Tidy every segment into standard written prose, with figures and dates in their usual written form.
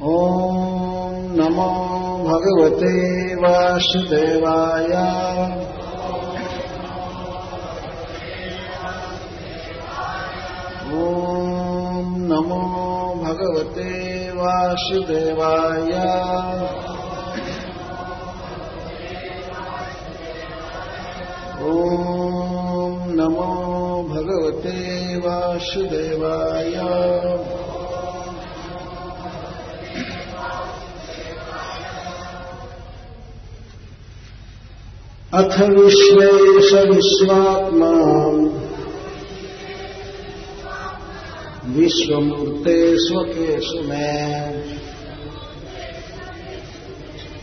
Om Namo Bhagavate Vasudevaya. Om Namo Bhagavate Vasudevaya. Om Namo Bhagavate Vasudevaya. Atha Vishvesha Vishvatman Vishwamurte Swakeshame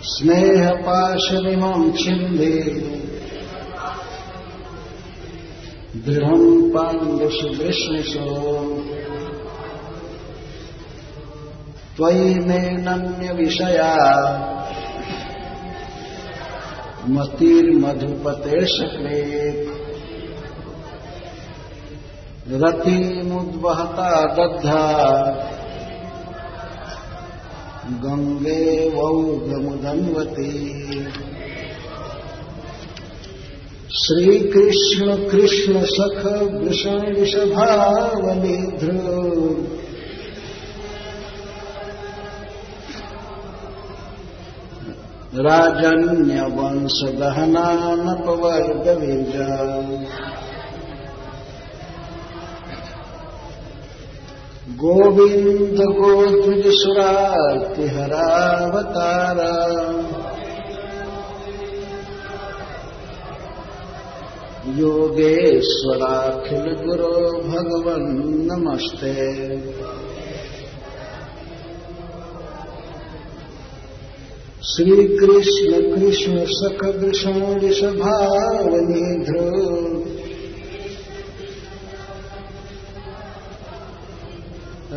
Sneha Pashanimam Chindi Dhram Pandus Vishniso Tvai me namya vishaya Matir madhupate shakrit Rati mudvahata dadha Gange vaugamudanvati Shri Krishna Krishna Sakha Vrishan Vishabhavanidhra Rajanya Vansadahana Pavargavirja Govinda Godvidiswarati Haravatara योगेश्वराखिल गुरु भगवन् नमस्ते श्री कृष्ण कृष्ण सख वृषावनिध्र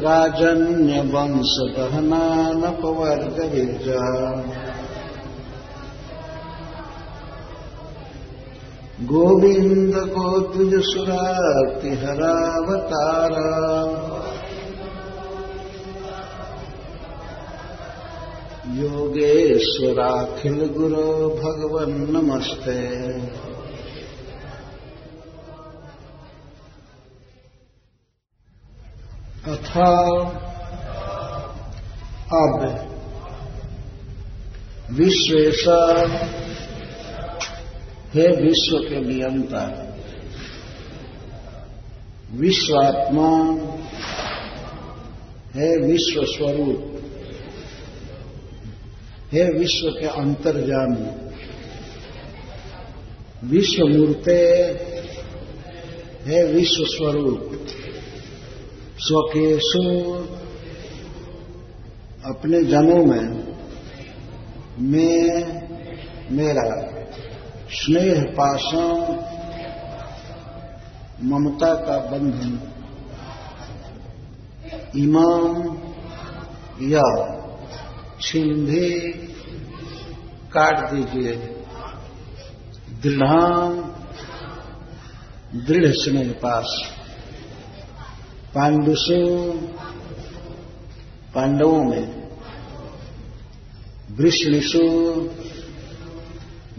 राजन्य वंश दहनानपवर्ग वीर्जा गोविंद गोद्विज सुरार्ति हरावतारा योगेश्वराखिल गुरु भगवन् नमस्ते अथा अब विश्वेशा हे विश्व के नियंता विश्वात्मा है विश्व स्वरूप है विश्व के अंतर्यामी विश्व मूर्ते है विश्व स्वरूप स्वकेशु अपने जनों में मैं मेरा स्नेह पाषाण ममता का बंधन इमाम या छिंधे काट दीजिए दृढ़ाम दृढ़ स्नेह पाश पांडुषु पांडवों में वृष्णिषु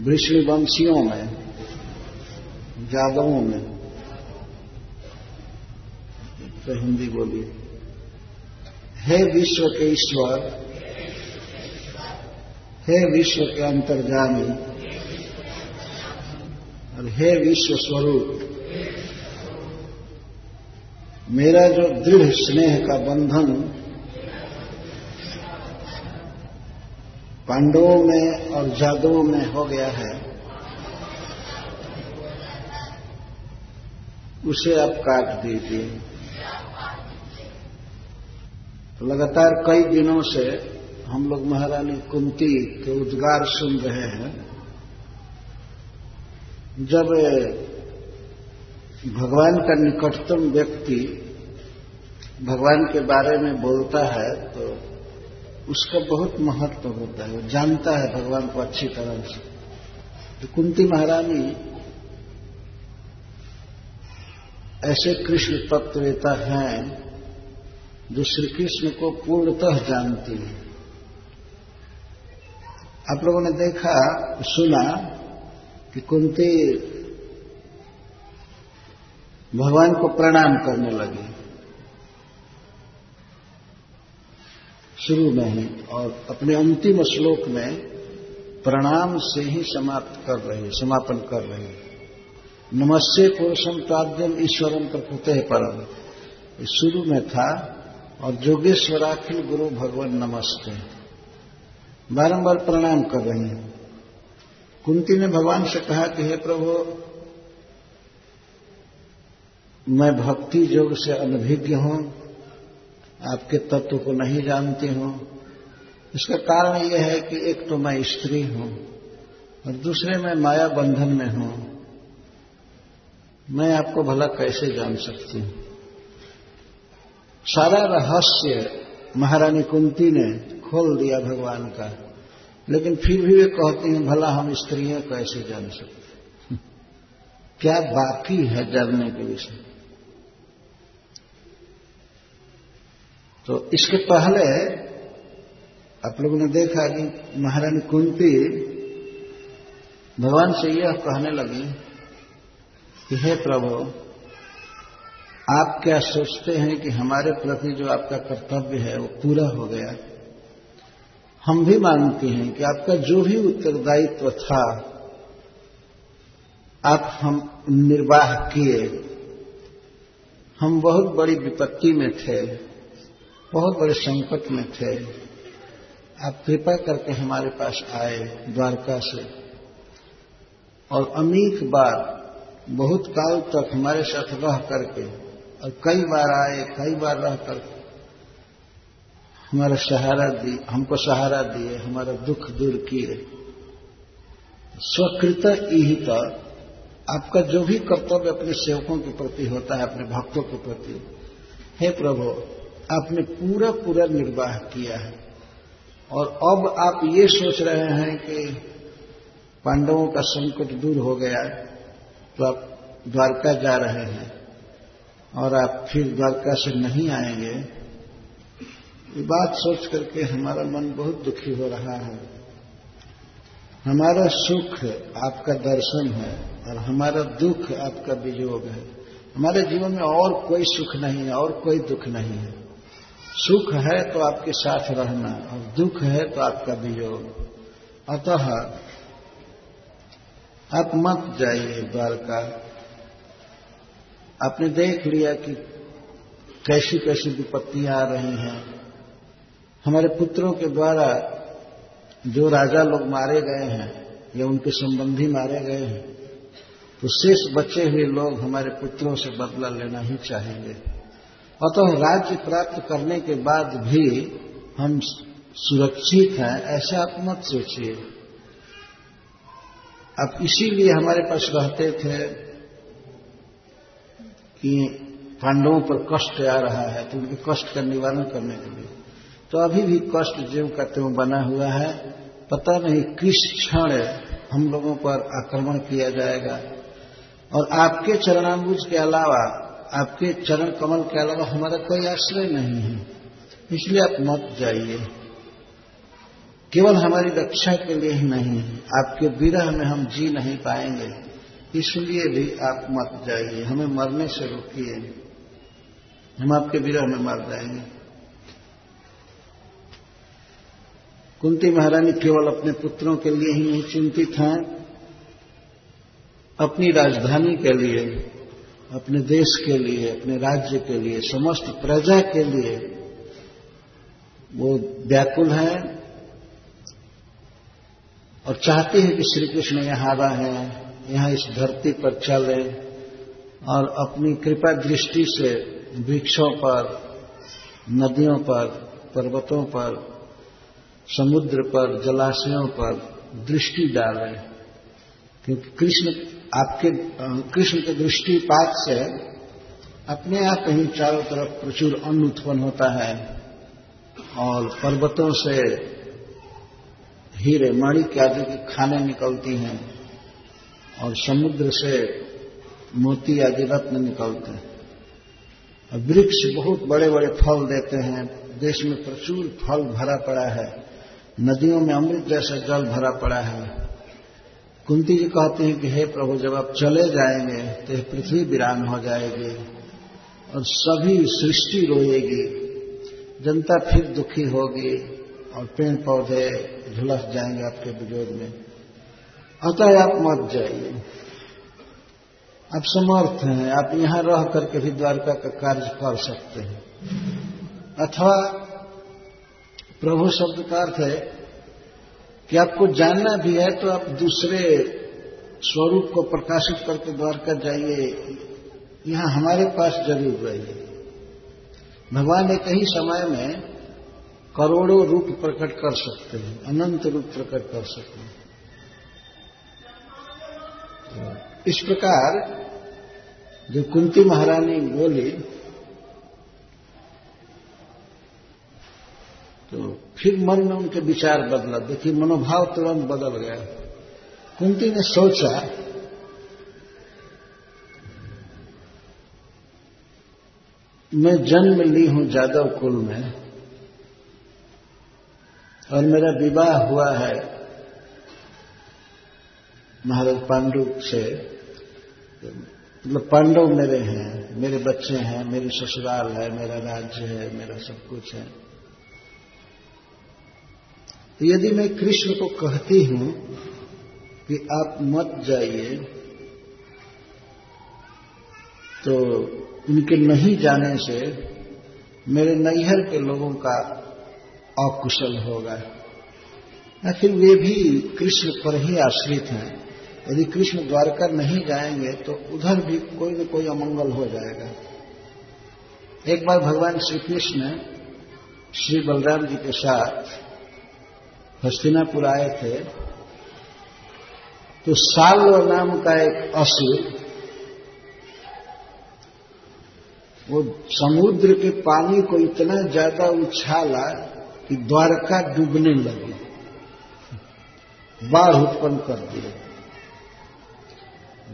वृष्णिवंशियों में यादवों में तो हिंदी बोली हे विश्व के ईश्वर हे विश्व के अंतर्यामी और हे विश्व स्वरूप मेरा जो दृढ़ स्नेह का बंधन पांडवों में और जादवों में हो गया है उसे आप काट दीजिए। तो लगातार कई दिनों से हम लोग महारानी कुंती के उद्गार सुन रहे हैं। जब भगवान का निकटतम व्यक्ति भगवान के बारे में बोलता है तो उसका बहुत महत्व होता है, वो जानता है भगवान को अच्छी तरह से। तो कुंती महारानी ऐसे कृष्ण तत्ववेता हैं जो श्री कृष्ण को पूर्णतः जानती हैं। आप लोगों ने देखा सुना कि कुंती भगवान को प्रणाम करने लगी शुरू में ही, और अपने अंतिम श्लोक में प्रणाम से ही समापन कर रही है। नमस्ते पुरुषम ताद्यम ईश्वरम प्रकृतेः परम शुरू में था, और जोगेश्वराखिल गुरु भगवान नमस्ते, बारंबार प्रणाम कर रही हैं। कुंती ने भगवान से कहा कि हे प्रभु, मैं भक्ति योग से अनभिज्ञ हूं, आपके तत्व को नहीं जानती हूं। इसका कारण यह है कि एक तो मैं स्त्री हूं और दूसरे मैं माया बंधन में हूं, मैं आपको भला कैसे जान सकती हूं। सारा रहस्य महारानी कुंती ने खोल दिया भगवान का, लेकिन फिर भी वे कहती हैं भला हम स्त्रियां कैसे जान सकते, क्या बाकी है जानने के विषय। तो इसके पहले आप लोगों ने देखा कि महारानी कुंती भगवान से यह कहने लगी कि हे प्रभु, आप क्या सोचते हैं कि हमारे प्रति जो आपका कर्तव्य है वो पूरा हो गया। हम भी मानते हैं कि आपका जो भी उत्तरदायित्व था आप हम निर्वाह किए। हम बहुत बड़ी विपत्ति में थे, बहुत बड़े संकट में थे, आप कृपा करके हमारे पास आए द्वारका से, और अनेक बार बहुत काल तक हमारे साथ रह करके, और कई बार आए, कई बार रह करके हमारा सहारा दिए, हमको सहारा दिए, हमारा दुख दूर किए। स्वकृत इहित, आपका जो भी कर्तव्य अपने सेवकों के प्रति होता है, अपने भक्तों के प्रति, हे प्रभु, आपने पूरा पूरा निर्वाह किया है। और अब आप ये सोच रहे हैं कि पांडवों का संकट दूर हो गया है, तो आप द्वारका जा रहे हैं और आप फिर द्वारका से नहीं आएंगे। ये बात सोच करके हमारा मन बहुत दुखी हो रहा है। हमारा सुख आपका दर्शन है और हमारा दुख आपका वियोग है। हमारे जीवन में और कोई सुख नहीं है और कोई दुख नहीं है। सुख है तो आपके साथ रहना और दुख है तो आपका वियोग। अतः आप मत जाइए द्वारका। आपने देख लिया कि कैसी कैसी विपत्तियां आ रही हैं। हमारे पुत्रों के द्वारा जो राजा लोग मारे गए हैं या उनके संबंधी मारे गए हैं, तो शेष बचे हुए लोग हमारे पुत्रों से बदला लेना ही चाहेंगे। अतः राज्य प्राप्त करने के बाद भी हम सुरक्षित हैं ऐसा आप मत सोचिए। आप इसीलिए हमारे पास रहते थे कि पांडवों पर कष्ट आ रहा है, तो उनके कष्ट का निवारण करने के लिए। तो अभी भी कष्ट जीव का त्यों बना हुआ है, पता नहीं किस क्षण हम लोगों पर आक्रमण किया जाएगा। और आपके चरणामृत के अलावा, आपके चरण कमल के अलावा हमारा कोई आश्रय नहीं है, इसलिए आप मत जाइए। केवल हमारी रक्षा के लिए ही नहीं, आपके विरह में हम जी नहीं पाएंगे, इसलिए भी आप मत जाइए, हमें मरने से रोकिए, हम आपके विरह में मर जाएंगे। कुंती महारानी केवल अपने पुत्रों के लिए ही नहीं चिंतित हैं, अपनी राजधानी के लिए, अपने देश के लिए, अपने राज्य के लिए, समस्त प्रजा के लिए वो व्याकुल हैं और चाहते हैं कि श्री कृष्ण यहाँ रहें, यहाँ इस धरती पर चलें और अपनी कृपा दृष्टि से वृक्षों पर, नदियों पर, पर्वतों पर, समुद्र पर, जलाशयों पर दृष्टि डालें, क्योंकि कृष्ण के दृष्टिपात से अपने आप ही चारों तरफ प्रचुर अन्न उत्पन्न होता है। और पर्वतों से हीरे मणिक आदि की खानें निकलती हैं और समुद्र से मोती आदि रत्न निकलते हैं। वृक्ष बहुत बड़े बड़े फल देते हैं, देश में प्रचुर फल भरा पड़ा है। नदियों में अमृत जैसा जल भरा पड़ा है। कुंती जी कहते हैं कि हे प्रभु, जब आप चले जाएंगे तो यह पृथ्वी वीरान हो जाएगी और सभी सृष्टि रोएगी, जनता फिर दुखी होगी और पेड़ पौधे झुलस जाएंगे आपके विरोध में। अतः आप मत जाइए, आप समर्थ हैं, आप यहां रह करके भी द्वारका का कार्य कर सकते हैं। अथवा प्रभु शब्द का अर्थ है कि आपको जानना भी है तो आप दूसरे स्वरूप को प्रकाशित करके द्वारका जाइए, यहां हमारे पास जरूर रहिए। भगवान एक ही समय में करोड़ों रूप प्रकट कर सकते हैं, अनंत रूप प्रकट कर सकते हैं। इस प्रकार जो कुंती महारानी बोली तो फिर मन में उनके विचार बदला। देखिए, मनोभाव तुरंत बदल गया। कुंती ने सोचा मैं जन्म ली हूं जादव कुल में और मेरा विवाह हुआ है महाराज पांडु से, मतलब पांडव मेरे हैं, मेरे बच्चे हैं, मेरी ससुराल है, मेरा राज्य है, मेरा सब कुछ है। तो यदि मैं कृष्ण को कहती हूं कि आप मत जाइए तो उनके नहीं जाने से मेरे नैहर के लोगों का अकुशल होगा। आखिर वे भी कृष्ण पर ही आश्रित हैं, यदि कृष्ण द्वारका नहीं जाएंगे तो उधर भी कोई न कोई अमंगल हो जाएगा। एक बार भगवान श्री कृष्ण श्री बलराम जी के साथ हस्तिनापुर आए थे तो साल्वा नाम का एक असुर वो समुद्र के पानी को इतना ज्यादा उछाला कि द्वारका डूबने लगी, बाढ़ उत्पन्न कर दिया।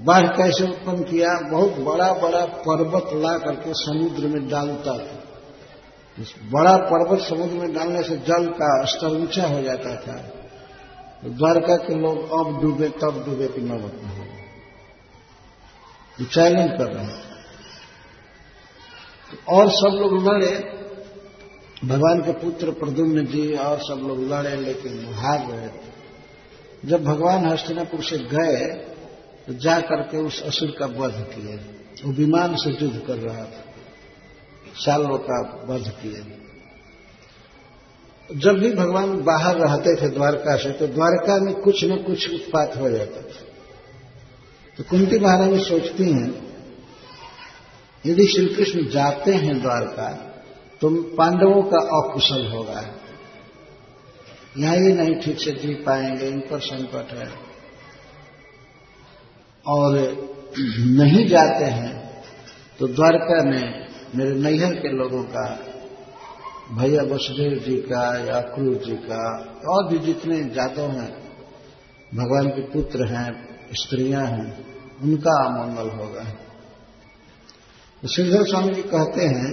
बाढ़ कैसे उत्पन्न किया? बहुत बड़ा बड़ा पर्वत ला करके समुद्र में डालता था। इस बड़ा पर्वत समुद्र में डालने से जल का स्तर ऊंचा हो जाता था। द्वारका के लोग अब डूबे तब डूबे की नौबत में हो, ये चैलेंज कर रहे हैं। तो और सब लोग लड़े, भगवान के पुत्र प्रद्युम्न जी और सब लोग लड़े लेकिन हार रहे थे। जब भगवान हस्तिनापुर से गए तो जा करके उस असुर का वध किया। वो विमान से युद्ध कर रहा था, साल्वा का वध किया। जब भी भगवान बाहर रहते थे द्वारका से तो द्वारका में कुछ न कुछ उत्पात हो जाता था। तो कुंती महारानी सोचती हैं यदि श्री कृष्ण जाते हैं द्वारका तो पांडवों का अकुशल होगा, यहां ये नहीं ठीक से जी पाएंगे, इन पर संकट है, और नहीं जाते हैं तो द्वारका में मेरे नैहर के लोगों का, भैया वसुदेव जी का या क्रूर जी का और भी जितने जादव हैं, भगवान के पुत्र हैं, स्त्रियां हैं, उनका अमंगल होगा। तो श्रीधर स्वामी जी कहते हैं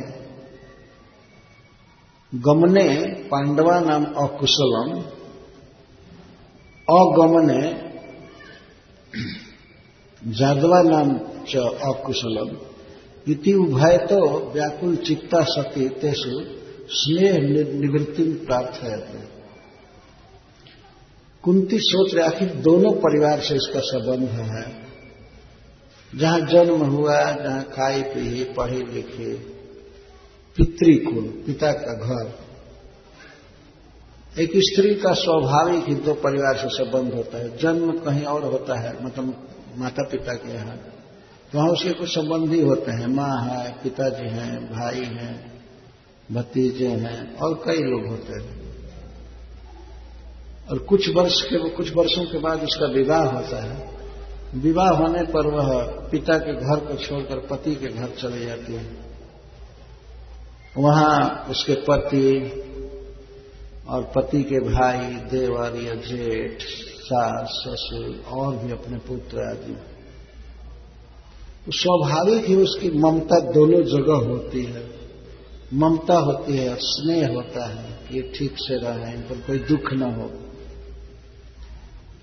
गमने पांडवा नाम अकुशलम अगमने जादवा नाम च अकुशलम इति उभय तो व्याकुल चित्ता सती तेषु स्नेह निवृत्ति प्रार्थयते। कुंती सोच रहे आखिर दोनों परिवार से इसका संबंध है, जहां जन्म हुआ, जहां खाई पी पढ़ी लिखी, पितृकुल, पिता का घर। एक स्त्री का स्वाभाविक ही दो परिवार से संबंध होता है, जन्म कहीं और होता है, मतलब माता पिता के यहाँ, तो वहां उसके कुछ संबंधी होते हैं, माँ है, पिताजी हैं, भाई हैं, भतीजे हैं और कई लोग होते हैं। और कुछ वर्षों के बाद उसका विवाह होता है। विवाह होने पर वह पिता के घर को छोड़कर पति के घर चले जाती है। वहां उसके पति और पति के भाई, देवर या जेठ, सास, ससुर और भी अपने पुत्र आदि। स्वाभाविक ही उसकी ममता दोनों जगह होती है, ममता होती है और स्नेह होता है कि ये ठीक से रहे, इन पर कोई दुख न हो।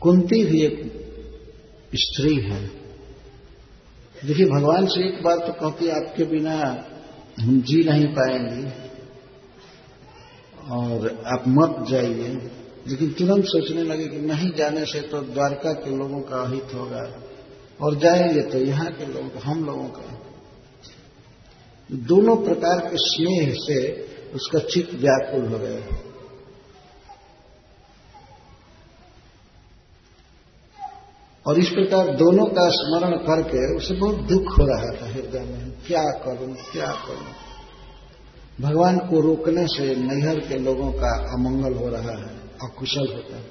कुंती भी एक स्त्री है। देखिए भगवान से एक बात तो कहती, आपके बिना हम जी नहीं पाएंगे और आप मत जाइए, लेकिन तुरंत सोचने लगे कि नहीं जाने से तो द्वारका के लोगों का अहित होगा और जाएंगे तो यहाँ के लोग, हम लोगों का। दोनों प्रकार के स्नेह से उसका चित्त व्याकुल हो गया। और इस प्रकार दोनों का स्मरण करके उसे बहुत दुख हो रहा था हृदय में, क्या करूं क्या करूं। भगवान को रोकने से नैहर के लोगों का अमंगल हो रहा है, अकुशल होता है,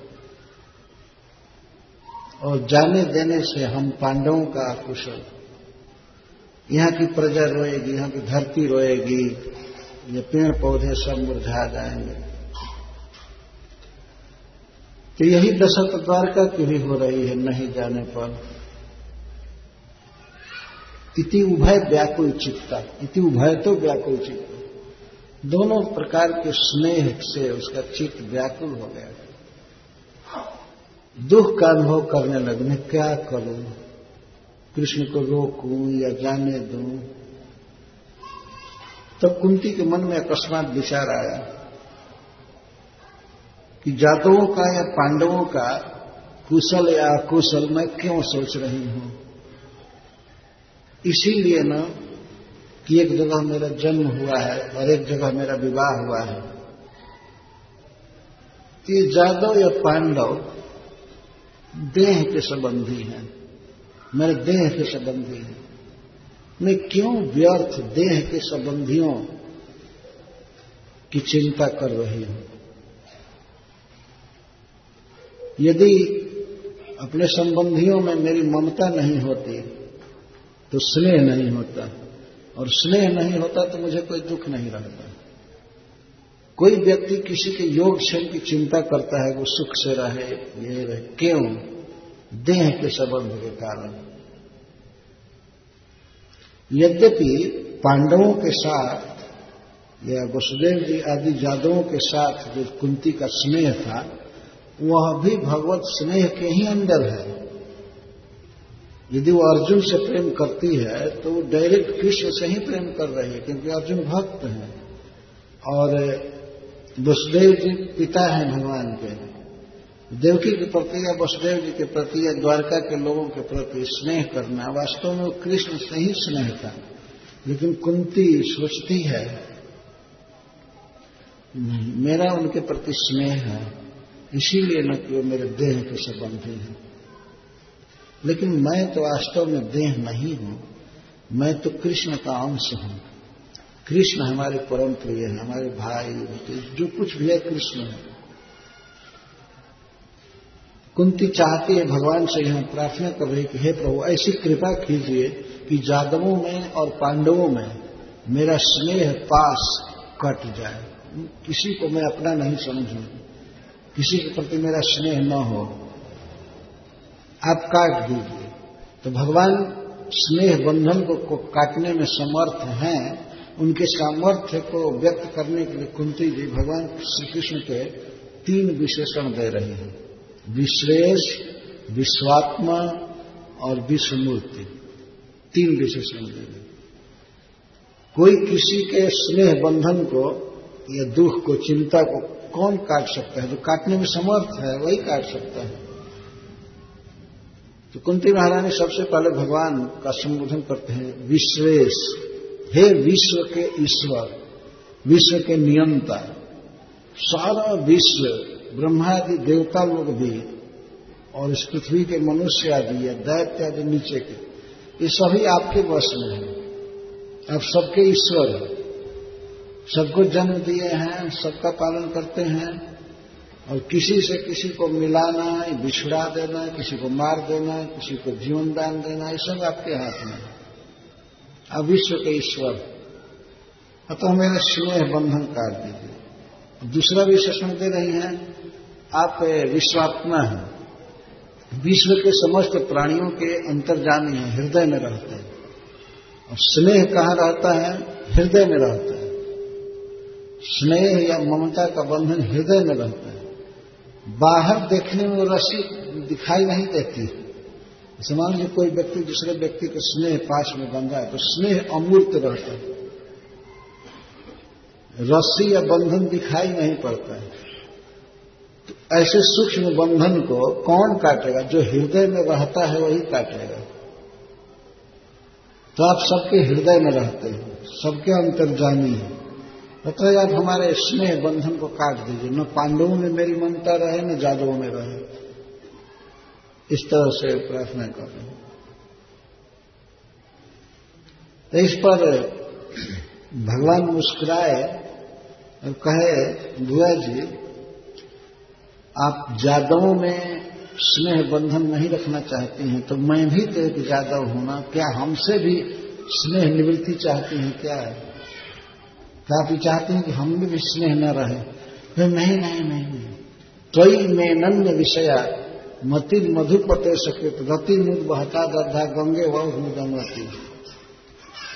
और जाने देने से हम पांडवों का अकुशल, यहाँ की प्रजा रोएगी, यहाँ की धरती रोएगी, ये पेड़ पौधे सब मुरझा जाएंगे। तो यही दशा द्वारका की भी हो रही है नहीं जाने पर। इति उभय व्याकुल चित्ता, इति उभय तो व्याकुल चित्त, दोनों प्रकार के स्नेह से उसका चित्त व्याकुल हो गया। दुख का अनुभव करने लगने, क्या करूं, कृष्ण को रोकूं या जाने दूं। तब कुंती के मन में अकस्मात विचार आया कि जातवों का या पांडवों का कुशल या अकुशल मैं क्यों सोच रही हूं, इसीलिए न कि एक जगह मेरा जन्म हुआ है और एक जगह मेरा विवाह हुआ है। ये जातव या पांडव देह के संबंधी हैं, मेरे देह के संबंधी हैं, मैं क्यों व्यर्थ देह के संबंधियों की चिंता कर रही हूं। यदि अपने संबंधियों में मेरी ममता नहीं होती तो स्नेह नहीं होता, और स्नेह नहीं होता तो मुझे कोई दुख नहीं रहता। कोई व्यक्ति किसी के योग क्षम की चिंता करता है, वो सुख से रहे, ये रहे, क्यों? देह के संबंध के कारण। यद्यपि पांडवों के साथ या वसुदेव जी आदि जादवों के साथ जो कुंती का स्नेह था, वह भी भगवत स्नेह के ही अंदर है। यदि वो अर्जुन से प्रेम करती है तो वो डायरेक्ट कृष्ण से ही प्रेम कर रही है, क्योंकि अर्जुन भक्त हैं और वसुदेव जी पिता हैं भगवान के। देवकी के प्रति या वसुदेव जी के प्रति या द्वारका के लोगों के प्रति स्नेह करना, वास्तव में वो कृष्ण से ही स्नेह था। लेकिन कुंती सोचती है नहीं, मेरा उनके प्रति स्नेह है, इसीलिए न कि वो मेरे देह के संबंधी हैं। लेकिन मैं तो वास्तव में देह नहीं हूं, मैं तो कृष्ण का अंश हूं। कृष्ण हमारे परम प्रिय हैं, हमारे भाई, जो कुछ भी है कृष्ण है। कुंती चाहती है, भगवान से यहाँ प्रार्थना कर रही कि हे प्रभु, ऐसी कृपा कीजिए कि जादवों में और पांडवों में मेरा स्नेह पास कट जाए, किसी को मैं अपना नहीं समझूं, किसी के प्रति मेरा स्नेह न हो, आप काट दीजिए। तो भगवान स्नेह बंधन को काटने में समर्थ हैं। उनके सामर्थ्य को व्यक्त करने के लिए कुंती जी भगवान श्री कृष्ण के 3 विशेषण दे रहे हैं, विश्वेश, विश्वात्मा और विश्वमूर्ति। 3 विशेषण दे रहे। कोई किसी के स्नेह बंधन को या दुख को, चिंता को कौन काट सकता है? जो काटने में समर्थ है वही काट सकता है। तो कुंती महारानी सबसे पहले भगवान का संबोधन करते हैं विश्वेश, हे विश्व के ईश्वर, विश्व के नियंता। सारा विश्व, ब्रह्मा आदि देवता लोग भी और इस पृथ्वी के मनुष्य आदि या दैत्य आदि नीचे के, ये सभी आपके वश में हैं। आप सबके ईश्वर हैं, सबको जन्म दिए हैं, सबका पालन करते हैं, और किसी से किसी को मिलाना, बिछुड़ा देना, किसी को मार देना, किसी को जीवन दान देना, ये सब आपके हाथ में है। आप विश्व के ईश्वर, अतः मेरे स्नेह बंधन काट दीजिए। दूसरा विशेषण दे रही हैं, आप विश्वात्मा हैं, विश्व के समस्त प्राणियों के अंतर्जामी हैं, हृदय में रहते हैं। और स्नेह कहाँ रहता है? हृदय में रहता है। स्नेह या ममता का बंधन हृदय में रहता है, बाहर देखने में रस्सी दिखाई नहीं देती। मान लीजिए कोई व्यक्ति दूसरे व्यक्ति को स्नेह पास में बंधा है तो स्नेह अमूर्त रहता है, रस्सी या बंधन दिखाई नहीं पड़ता है। तो ऐसे सूक्ष्म बंधन को कौन काटेगा? जो हृदय में रहता है वही काटेगा। तो आप सबके हृदय में रहते हैं, सबके अंतर्जामी हैं। मतलब आप हमारे स्नेह बंधन को काट दीजिए, न पांडवों में मेरी ममता रहे न जादवों में रहे, इस तरह से प्रार्थना कर रहे हैं। तो इस पर भगवान मुस्कुराए और कहे, बुआ जी आप जादवों में स्नेह बंधन नहीं रखना चाहती हैं, तो मैं भी तो एक जादव हूं ना, क्या हमसे भी स्नेह निवृत्ति चाहती हैं क्या? क्या आप चाहते हैं कि हम में भी स्नेह न रहे? तो नहीं नहीं नहीं नहीं, त्वयि में नन्य विषया मति मधुपते सकृत रति मुद बहता दधा गंगे वंगती।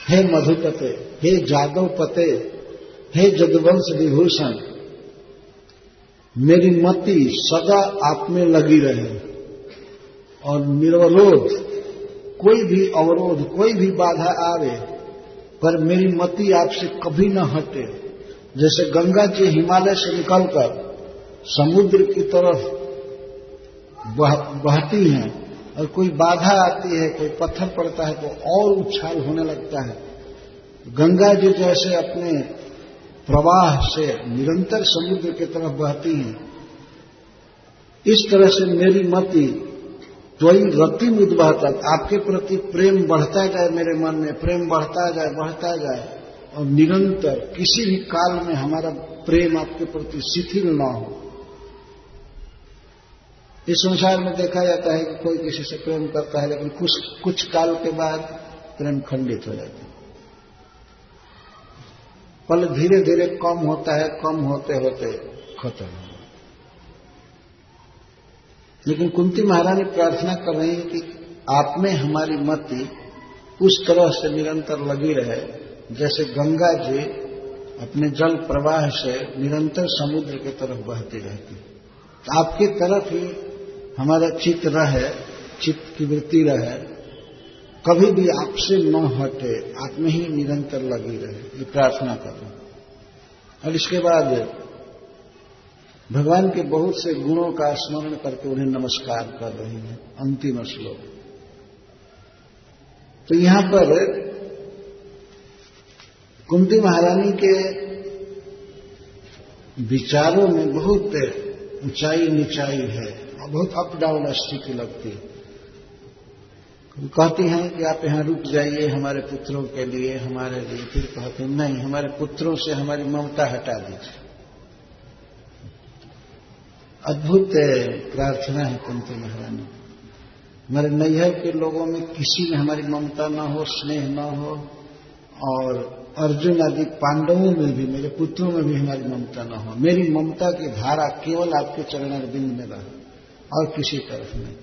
हे मधुपते, हे जादव पते, हे जदवंश विभूषण, मेरी मति सदा आप में लगी रहे और निर्वरोध, कोई भी अवरोध कोई भी बाधा आवे पर मेरी मति आपसे कभी न हटे। जैसे गंगा जी हिमालय से निकलकर समुद्र की तरफ बहती हैं और कोई बाधा आती है, कोई पत्थर पड़ता है तो और उछाल होने लगता है, गंगा जी जैसे अपने प्रवाह से निरंतर समुद्र की तरफ बहती हैं, इस तरह से मेरी मति त्वयि रति मुद बहता, आपके प्रति प्रेम बढ़ता जाए, मेरे मन में प्रेम बढ़ता जाए और निरंतर किसी भी काल में हमारा प्रेम आपके प्रति शिथिल ना हो। इस संसार में देखा जाता है कि कोई किसी से प्रेम करता है लेकिन कुछ काल के बाद प्रेम खंडित हो जाता है, पल धीरे धीरे कम होता है, कम होते होते खत्म हो। लेकिन कुंती महारानी प्रार्थना कर रही है कि आप में हमारी मति उस तरह से निरंतर लगी रहे जैसे गंगा जी अपने जल प्रवाह से निरंतर समुद्र की तरफ बहती रहती है। आपकी तरफ ही हमारा चित्त रहे, चित्त की वृत्ति रहे, कभी भी आपसे न हटे, आप में ही निरंतर लगी रहे, ये प्रार्थना करें। और इसके बाद भगवान के बहुत से गुणों का स्मरण करके उन्हें नमस्कार कर रही हैं, अंतिम श्लोक। तो यहां पर कुंती महारानी के विचारों में बहुत ऊंचाई नीचाई है और बहुत अप डाउन स्थिति लगती है। कहती हैं कि आप यहां रुक जाइए हमारे पुत्रों के लिए, हमारे लिए। फिर कहते हैं नहीं, हमारे पुत्रों से हमारी ममता हटा दीजिए। अद्भुत प्रार्थना है कुंती महारानी। हमारे नैहर के लोगों में किसी में हमारी ममता ना हो, स्नेह ना हो, और अर्जुन आदि पांडवों में भी, मेरे पुत्रों में भी हमारी ममता न हो। मेरी ममता की धारा केवल आपके चरणारविंद में रहे और किसी तरफ नहीं।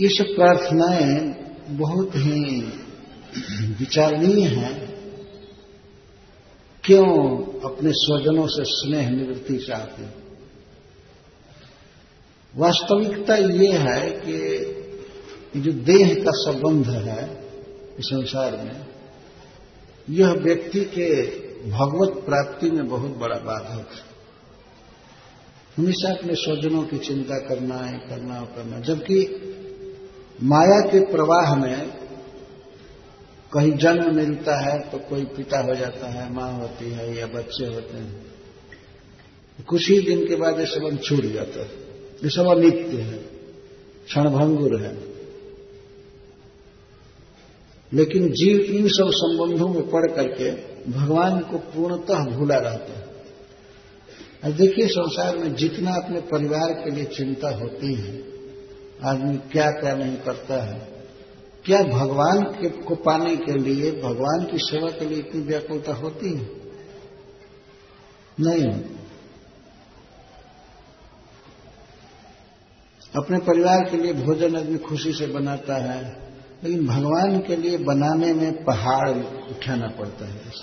ये सब प्रार्थनाएं बहुत ही विचारणीय हैं। क्यों अपने स्वजनों से स्नेह निवृत्ति चाहते? वास्तविकता ये है कि जो देह का संबंध है इस संसार में, यह व्यक्ति के भगवत प्राप्ति में बहुत बड़ा बाधक है। हमेशा अपने स्वजनों की चिंता करना है, करना और करना, जबकि माया के प्रवाह में कहीं जन्म मिलता है तो कोई पिता हो जाता है, मां होती है या बच्चे होते हैं। कुछ ही दिन के बाद ये संबंध छूट जाता है। ये सब अनित्य है, क्षणभंगुर है, लेकिन जीव इन सब संबंधों में पड़ करके भगवान को पूर्णतः भूला रहता है। अब देखिए संसार में जितना अपने परिवार के लिए चिंता होती है, आदमी क्या क्या नहीं करता है, क्या भगवान को पाने के लिए, भगवान की सेवा के लिए इतनी व्याकुलता होती है? नहीं होती। अपने परिवार के लिए भोजन आदमी खुशी से बनाता है, लेकिन भगवान के लिए बनाने में पहाड़ उठाना पड़ता है।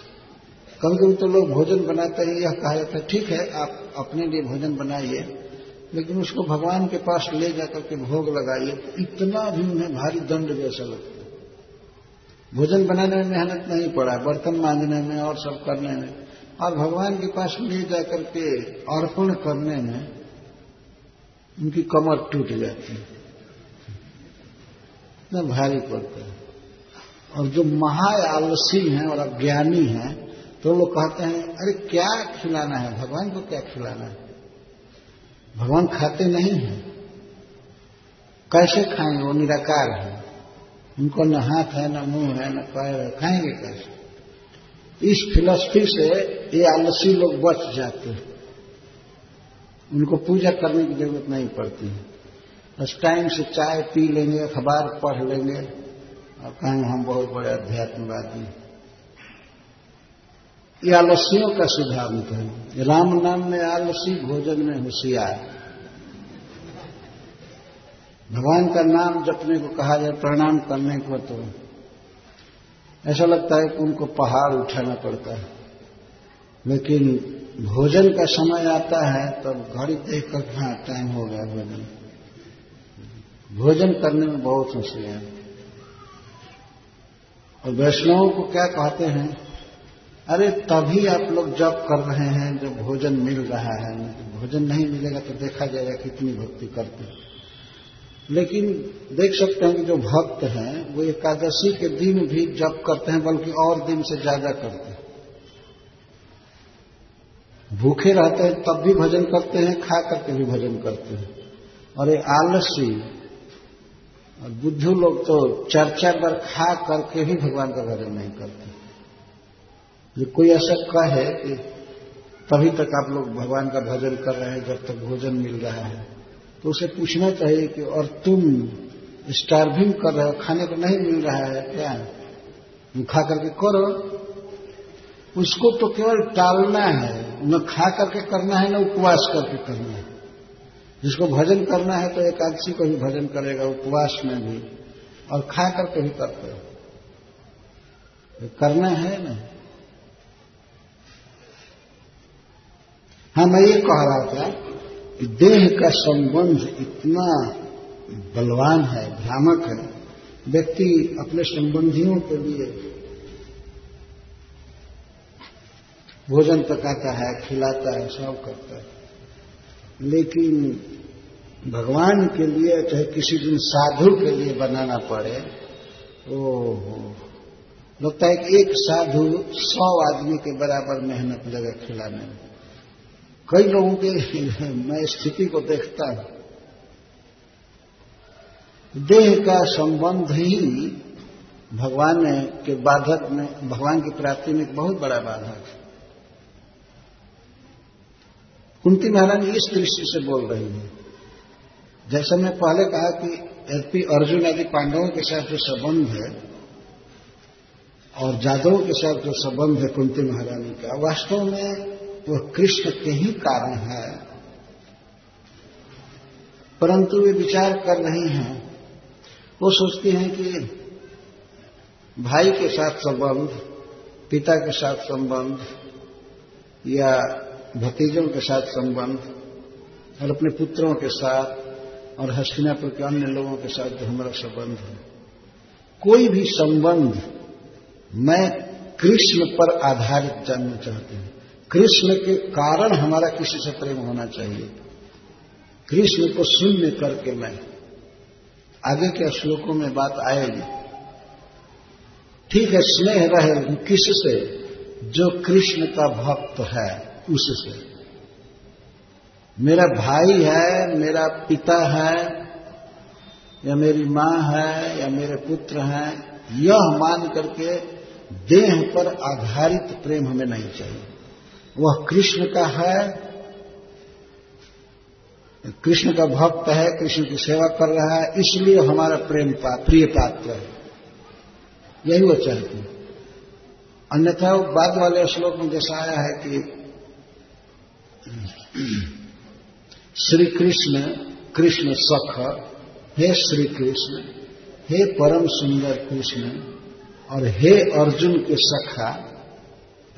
कभी कभी तो लोग भोजन बनाते हैं, यह कहा जाता है ठीक है आप अपने लिए भोजन बनाइए, लेकिन उसको भगवान के पास ले जाकर के भोग लगाइए, इतना भी उन्हें भारी दंड जैसा लगता है। भोजन बनाने में मेहनत नहीं पड़ा, बर्तन मांजने में और सब करने में, और भगवान के पास ले जाकर के अर्पण करने में उनकी कमर टूट जाती है, इतना भारी पड़ता है। और जो महाआलसी हैं और अज्ञानी हैं तो लोग कहते हैं अरे क्या खिलाना है भगवान को, क्या खिलाना है, भगवान खाते नहीं हैं, कैसे खाएंगे, वो निराकार है, उनको न हाथ है न मुंह है न पैर है, खाएंगे कैसे। इस फिलॉसफी से ये आलसी लोग बच जाते हैं, उनको पूजा करने की जरूरत नहीं पड़ती है, बस टाइम से चाय पी लेंगे, अखबार पढ़ लेंगे और कहेंगे हम बहुत बड़े अध्यात्मवादी हैं। ये आलसियों का सिद्धांत है। राम नाम में आलसी, भोजन में होशियार। भगवान का नाम जपने को कहा जाए, प्रणाम करने को, तो ऐसा लगता है कि उनको पहाड़ उठाना पड़ता है। लेकिन भोजन का समय आता है तब घड़ी देख कर हाँ टाइम हो गया भोजन, भोजन करने में बहुत होशियार। और वैष्णवों को क्या कहते हैं, अरे तभी आप लोग जप कर रहे हैं जब भोजन मिल रहा है, भोजन नहीं मिलेगा तो देखा जाएगा कितनी भक्ति करते हैं। लेकिन देख सकते हैं कि जो भक्त हैं वो एकादशी के दिन भी जप करते हैं, बल्कि और दिन से ज्यादा करते हैं। भूखे रहते हैं तब भी भजन करते हैं, खा करके भी भजन करते हैं। और ये आलसी और बुद्धू लोग तो चर्चा पर खा करके भी भगवान का भजन नहीं करते। जो कोई ऐसा कहे कि तभी तक आप लोग भगवान का भजन कर रहे हैं जब तक भोजन मिल रहा है, तो उसे पूछना चाहिए कि और तुम स्टार्विंग कर रहे हो, खाने को नहीं मिल रहा है क्या, तुम खा करके करो। उसको तो केवल टालना है, न खा करके करना है न उपवास करके करना है। जिसको भजन करना है तो एकादशी को भी भजन करेगा, उपवास में भी, और खा करके भी करते हो, करना है ना। हाँ, मैं ये कह रहा था कि देह का संबंध इतना बलवान है, भ्रामक है, व्यक्ति अपने संबंधियों के लिए भोजन पकाता है, खिलाता है, सब करता है, लेकिन भगवान के लिए चाहे किसी दिन साधु के लिए बनाना पड़े, ओहो, लगता है कि एक साधु 100 आदमी के बराबर मेहनत लगा खिलाने में। कई लोगों के मैं स्थिति को देखता हूं। देह का संबंध ही भगवान के बाधक में, भगवान की प्राप्ति में एक बहुत बड़ा बाधक है। कुंती महारानी इस दृष्टि से बोल रही है। जैसा मैं पहले कहा कि यद्यपि अर्जुन आदि पांडवों के साथ जो संबंध है और जादवों के साथ जो संबंध है कुंती महारानी का, वास्तव में वह कृष्ण के ही कारण है, परंतु वे विचार कर रही हैं। वो सोचती हैं कि भाई के साथ संबंध, पिता के साथ संबंध या भतीजों के साथ संबंध और अपने पुत्रों के साथ और हस्तिनापुर के अन्य लोगों के साथ जो हमारा संबंध है, कोई भी संबंध मैं कृष्ण पर आधारित जानना चाहती हूं। कृष्ण के कारण हमारा किसी से प्रेम होना चाहिए। कृष्ण को शून्य करके मैं, आगे के श्लोकों में बात आएगी, ठीक है, स्नेह रहे किससे, जो कृष्ण का भक्त है उससे। मेरा भाई है, मेरा पिता है या मेरी मां है या मेरे पुत्र हैं, यह मान करके देह पर आधारित प्रेम हमें नहीं चाहिए। वह कृष्ण का है, कृष्ण का भक्त है, कृष्ण की सेवा कर रहा है, इसलिए हमारा प्रेम प्रिय पात्र है, यही वो चाहते हैं। अन्यथा बाद वाले श्लोक में जैसा आया है कि श्री कृष्ण कृष्ण सख, हे श्री कृष्ण हे परम सुंदर कृष्ण और हे अर्जुन के सखा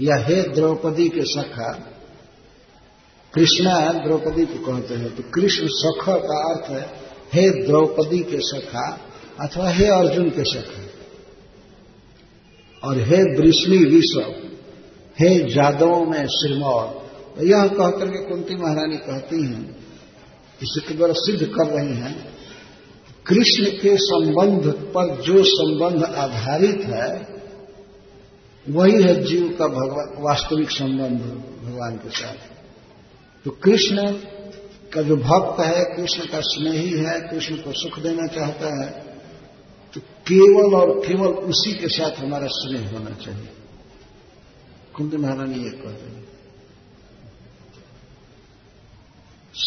या हे द्रौपदी के सखा, कृष्णा द्रौपदी को कहते हैं, तो कृष्ण सखा का अर्थ है हे द्रौपदी के सखा अथवा हे अर्जुन के सखा। और हे वृष्णि विषव, हे जादवों में श्रीमौर, यह कहकर के कुंती महारानी कहती हैं, इसके द्वारा सिद्ध कर रही हैं कृष्ण के संबंध पर जो संबंध आधारित है वही है जीव का वास्तविक संबंध भगवान के साथ। तो कृष्ण का जो भक्त है, कृष्ण का स्नेही है, कृष्ण को सुख देना चाहता है, तो केवल और केवल उसी के साथ हमारा स्नेह होना चाहिए। कुंती महारानी ये कह रहे हैं,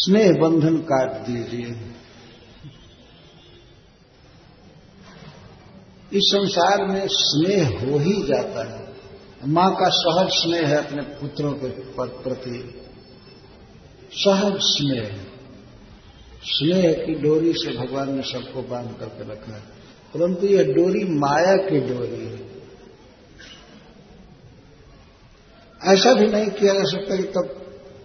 स्नेह बंधन काट दीजिए। इस संसार में स्नेह हो ही जाता है। मां का सहज स्नेह है अपने पुत्रों के प्रति, सहज स्नेह, स्नेह की डोरी से भगवान ने सबको बांध करके रखा है, परंतु यह डोरी माया की डोरी है। ऐसा भी नहीं किया जा सकता कि तब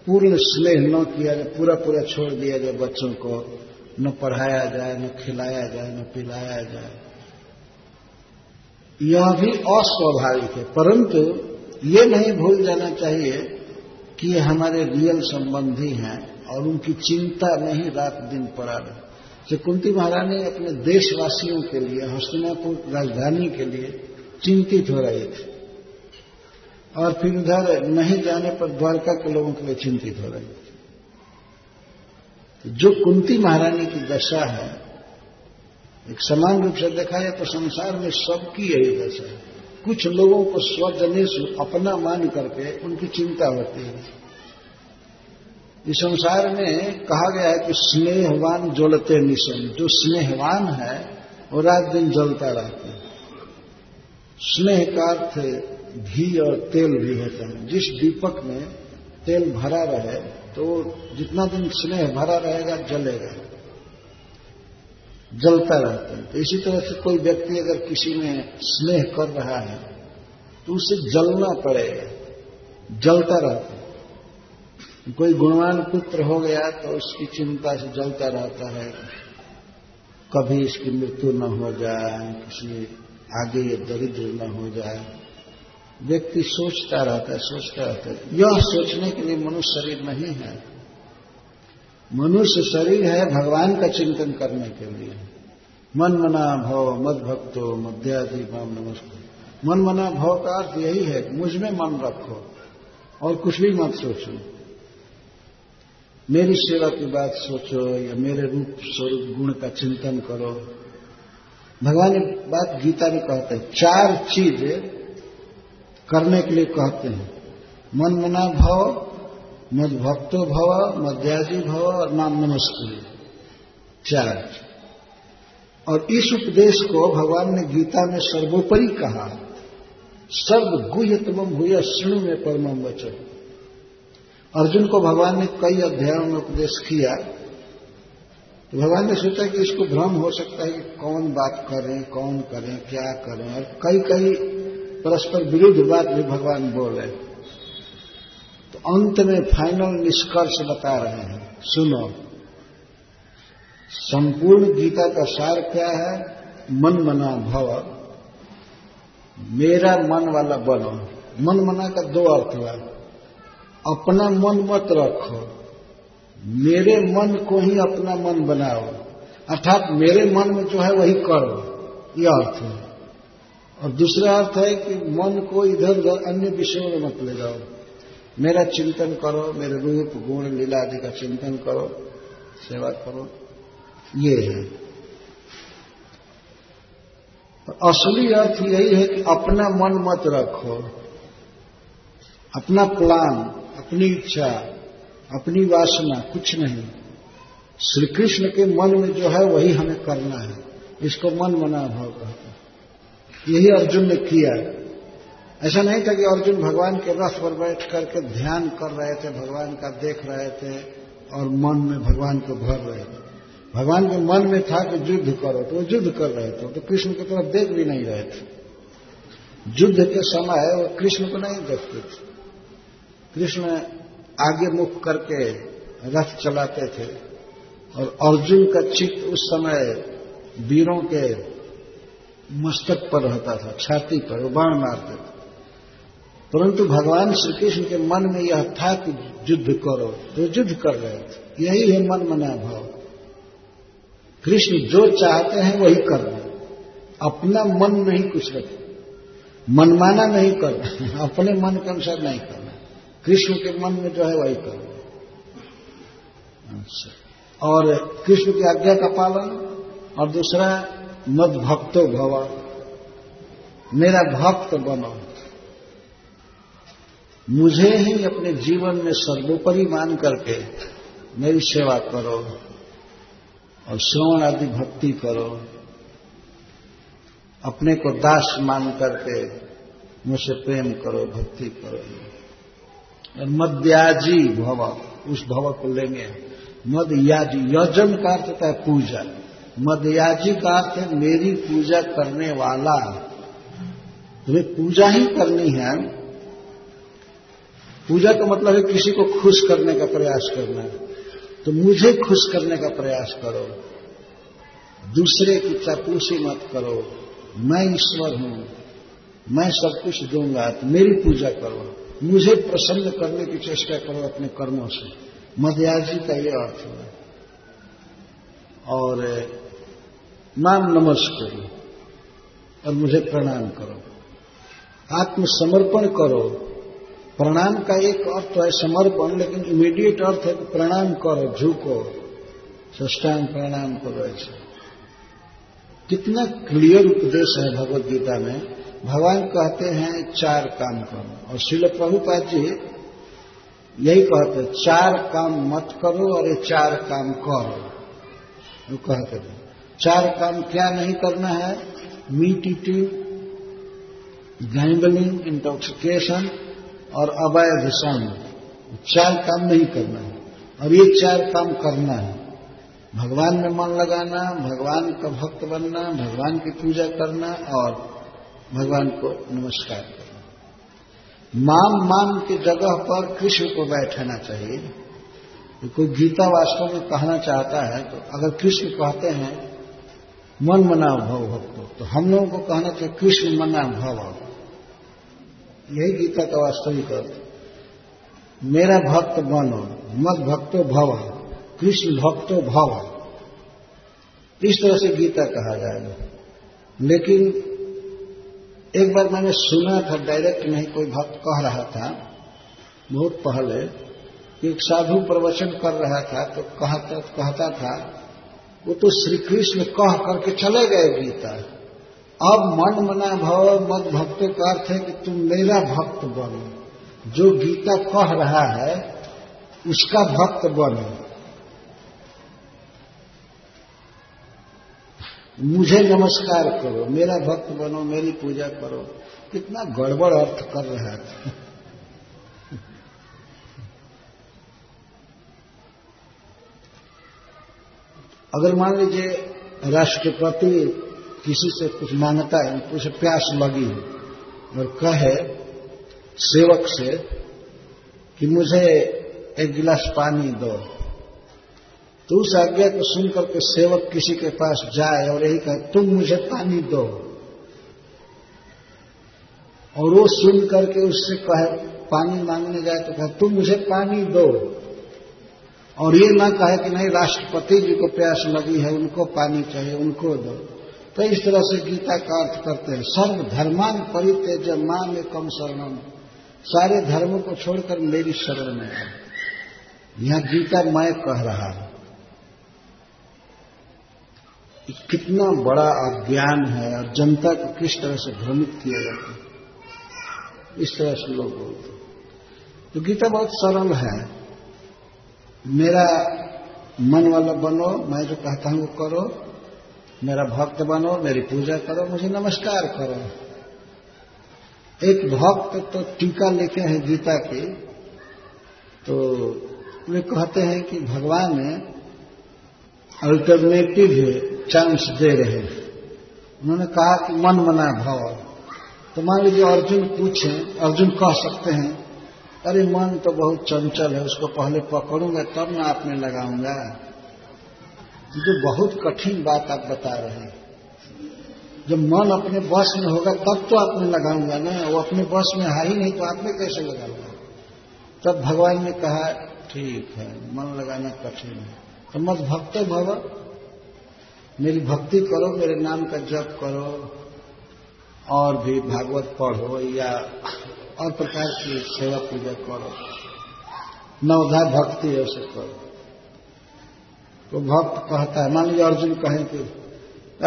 पूर्ण स्नेह न किया जाए, पूरा पूरा छोड़ दिया जाए बच्चों को, न पढ़ाया जाए, न खिलाया जाए, न पिलाया जाए, यह भी अस्वाभाविक है। परंतु ये नहीं भूल जाना चाहिए कि ये हमारे रियल संबंधी हैं और उनकी चिंता में ही रात दिन पड़ा रहे। जो कुंती महारानी अपने देशवासियों के लिए, हस्तिनापुर राजधानी के लिए चिंतित हो रही थी, और फिर उधर नहीं जाने पर द्वारका के लोगों के लिए चिंतित हो रही थी। जो कुंती महारानी की दशा है, एक समान रूप से देखा जाए तो संसार में सबकी यही दशा है। कुछ लोगों को स्वजनेश अपना मान करके उनकी चिंता होती है। इस संसार में कहा गया है कि स्नेहवान जलते निशम, जो स्नेहवान है वो रात दिन जलता रहता है। स्नेह का अर्थ घी और तेल भी होता है। जिस दीपक में तेल भरा रहे तो जितना दिन स्नेह भरा रहेगा जलेगा, जलता रहता है। तो इसी तरह से कोई व्यक्ति अगर किसी में स्नेह कर रहा है तो उसे जलना पड़ेगा, जलता रहता है। कोई गुणवान पुत्र हो गया तो उसकी चिंता से जलता रहता है, कभी इसकी मृत्यु न हो जाए, किसी आगे ये दरिद्र न हो जाए, व्यक्ति सोचता रहता है, सोचता रहता है। यह सोचने के लिए मनुष्य शरीर नहीं है। मनुष्य शरीर है भगवान का चिंतन करने के लिए। मन मना भव मद भक्तो मध्यादि माम नमस्ते। मन मना भव का अर्थ यही है कि मुझ में मन रखो और कुछ भी मत सोचो, मेरी सेवा की बात सोचो या मेरे रूप स्वरूप गुण का चिंतन करो। भगवान ये बात गीता में कहते हैं, चार चीजें करने के लिए कहते हैं, मन मना भव, मद भक्तो भव, मध्याजी भव और नाम नमस्ते, चार। और इस उपदेश को भगवान ने गीता में सर्वोपरि कहा, सर्वगुह्य तमम भूय शृणु में परमम वचन। अर्जुन को भगवान ने कई अध्यायों में उपदेश किया, तो भगवान ने सोचा कि इसको भ्रम हो सकता है कि कौन बात करें, कौन करें, क्या करें, और कई कई परस्पर विरुद्ध बात भी भगवान बोल रहे। तो अंत में फाइनल निष्कर्ष बता रहे हैं, सुनो संपूर्ण गीता का सार क्या है, मन मना भव, मेरा मन वाला बनो। मन मना का दो अर्थ हुआ, अपना मन मत रखो, मेरे मन को ही अपना मन बनाओ, अर्थात मेरे मन में जो है वही करो, यह अर्थ है। और दूसरा अर्थ है कि मन को इधर उधर अन्य विषयों में मत ले जाओ, मेरा चिंतन करो, मेरे रूप गुण लीला आदि का चिंतन करो, सेवा करो, ये है। असली अर्थ यही है कि अपना मन मत रखो, अपना प्लान, अपनी इच्छा, अपनी वासना, कुछ नहीं। श्री कृष्ण के मन में जो है वही हमें करना है, इसको मन मना भाव कहते हैं। यही अर्जुन ने किया। ऐसा नहीं था कि अर्जुन भगवान के रथ पर बैठ करके ध्यान कर रहे थे, भगवान का देख रहे थे और मन में भगवान को भर रहे थे। भगवान के मन में था कि युद्ध करो तो वो युद्ध कर रहे थे, तो कृष्ण की तरफ देख भी नहीं रहे थे। युद्ध के समय वो कृष्ण को नहीं देखते थे, कृष्ण आगे मुख करके रथ चलाते थे और अर्जुन का चित्त उस समय वीरों के मस्तक पर रहता था, छाती पर, वो बाण मारते थे। परंतु भगवान श्री कृष्ण के मन में यह था कि युद्ध करो तो युद्ध कर रहे थे। यही है मन मना भाव, कृष्ण जो चाहते हैं वही करना, अपना मन नहीं कुछ रखना, मनमाना नहीं करना, अपने मन के अनुसार नहीं करना, कृष्ण के मन में जो है वही करना। अच्छा, और कृष्ण की आज्ञा का पालन, और दूसरा मद भक्तो भव, मेरा भक्त बनो, मुझे ही अपने जीवन में सर्वोपरि मान करके मेरी सेवा करो और श्रवण आदि भक्ति करो, अपने को दास मान करके मुझसे प्रेम करो, भक्ति करो। और मद्याजी भव, उस भव को लेंगे, मदयाजी, यजन का अर्थ होता है पूजा, मदयाजी का अर्थ है मेरी पूजा करने वाला, तुम्हें पूजा ही करनी है। पूजा का मतलब है किसी को खुश करने का प्रयास करना, तो मुझे खुश करने का प्रयास करो, दूसरे की चापलूसी मत करो, मैं ईश्वर हूं, मैं सब कुछ दूंगा, तो मेरी पूजा करो, मुझे प्रसन्न करने की चेष्टा करो अपने कर्मों से, मदयाजी का यह अर्थ है। और नाम नमस्कार, और मुझे प्रणाम करो, आत्मसमर्पण करो। प्रणाम का एक अर्थ है समर्पण, लेकिन इमीडिएट अर्थ है प्रणाम करो, झुको, साष्टांग प्रणाम करो। ऐसे कितना क्लियर उपदेश है भगवद गीता में। भगवान कहते हैं चार काम करो, और श्रील प्रभुपाद जी यही कहते हैं, चार काम मत करो और ये चार काम करो। वो कहते हैं चार काम क्या नहीं करना है, मीट ईटिंग, गैम्बलिंग, इंटॉक्सिकेशन और अवैध संग, चार काम नहीं करना है, और ये चार काम करना है। भगवान में मन लगाना, भगवान का भक्त बनना, भगवान की पूजा करना और भगवान को नमस्कार करना। माम की जगह पर कृष्ण को बैठाना चाहिए। तो कोई गीता वास्तव में कहना चाहता है तो अगर कृष्ण कहते हैं मन मना भव भक्तों, तो हम लोगों को कहना चाहिए कृष्ण मना भव। यही गीता का वास्तविक अर्थ, मेरा भक्त बनो, मद भक्तो भव, कृष्ण भक्तो भव, इस तरह से गीता कहा जाएगा। लेकिन एक बार मैंने सुना था, डायरेक्ट नहीं, कोई भक्त कह रहा था बहुत पहले, एक साधु प्रवचन कर रहा था तो कहता था, वो तो श्री कृष्ण कह करके चले गए गीता। अब मन मना भव मद भक्तों का अर्थ है कि तुम मेरा भक्त बनो, जो गीता कह रहा है उसका भक्त बनो, मुझे नमस्कार करो, मेरा भक्त बनो, मेरी पूजा करो। कितना गड़बड़ अर्थ कर रहा है। अगर मान लीजिए राष्ट्रपति किसी से कुछ मांगता है, उसे प्यास लगी है और कहे सेवक से कि मुझे एक गिलास पानी दो, तो उस आज्ञा को सुनकर के सेवक किसी के पास जाए और यही कहे तुम मुझे पानी दो, और वो सुन करके उससे कहे, पानी मांगने जाए तो कहे तुम मुझे पानी दो, और ये ना कहे कि नहीं राष्ट्रपति जी को प्यास लगी है, उनको पानी चाहिए, उनको दो। तो इस तरह से गीता का अर्थ करते हैं, सर्व धर्मान परित्यज्य माम एकम शरणम, सारे धर्मों को छोड़कर मेरी शरण में है। यह गीता मैं कह रहा हूं। कितना बड़ा अज्ञान है, और जनता को किस तरह से भ्रमित किया जाता है, इस तरह से लोग बोलते हैं। तो गीता बहुत सरल है, मेरा मन वाला बनो, मैं जो कहता हूं वो करो, मेरा भक्त बनो, मेरी पूजा करो, मुझे नमस्कार करो। एक भक्त तो टीका लिखे हैं गीता के, तो वे कहते हैं कि भगवान अल्टरनेटिव है, चांस दे रहे हैं। उन्होंने कहा कि मन मना भाव। तो मान लीजिए अर्जुन पूछे, अर्जुन कह सकते हैं अरे मन तो बहुत चंचल है, उसको पहले पकड़ूंगा तब ना आप में लगाऊंगा। जो बहुत कठिन बात आप बता रहे हैं, जब मन अपने बस में होगा तब तो आप में लगाऊंगा ना, वो अपने बस में है ही नहीं तो आप में कैसे लगाऊंगा। तब भगवान ने कहा ठीक है, मन लगाना कठिन है तो मत भक्त भव, मेरी भक्ति करो, मेरे नाम का जप करो और भी भागवत पढ़ो या और प्रकार की सेवा पूजा करो, नवधा भक्ति है उसे करो। तो भक्त कहता है, मान लीजिए अर्जुन कहें कि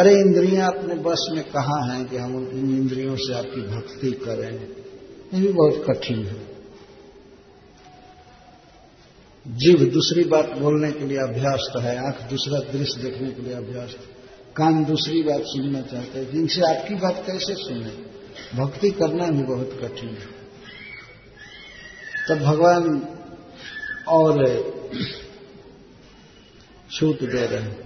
अरे इंद्रियां अपने बस में कहाँ हैं कि हम इन इंद्रियों से आपकी भक्ति करें, ये भी बहुत कठिन है। जीभ दूसरी बात बोलने के लिए अभ्यस्त है, आंख दूसरा दृश्य देखने के लिए अभ्यस्त, कान दूसरी बात सुनना चाहते हैं, जिनसे आपकी बात कैसे सुने, भक्ति करना भी बहुत कठिन है। तब भगवान और छूट दे रहे हैं,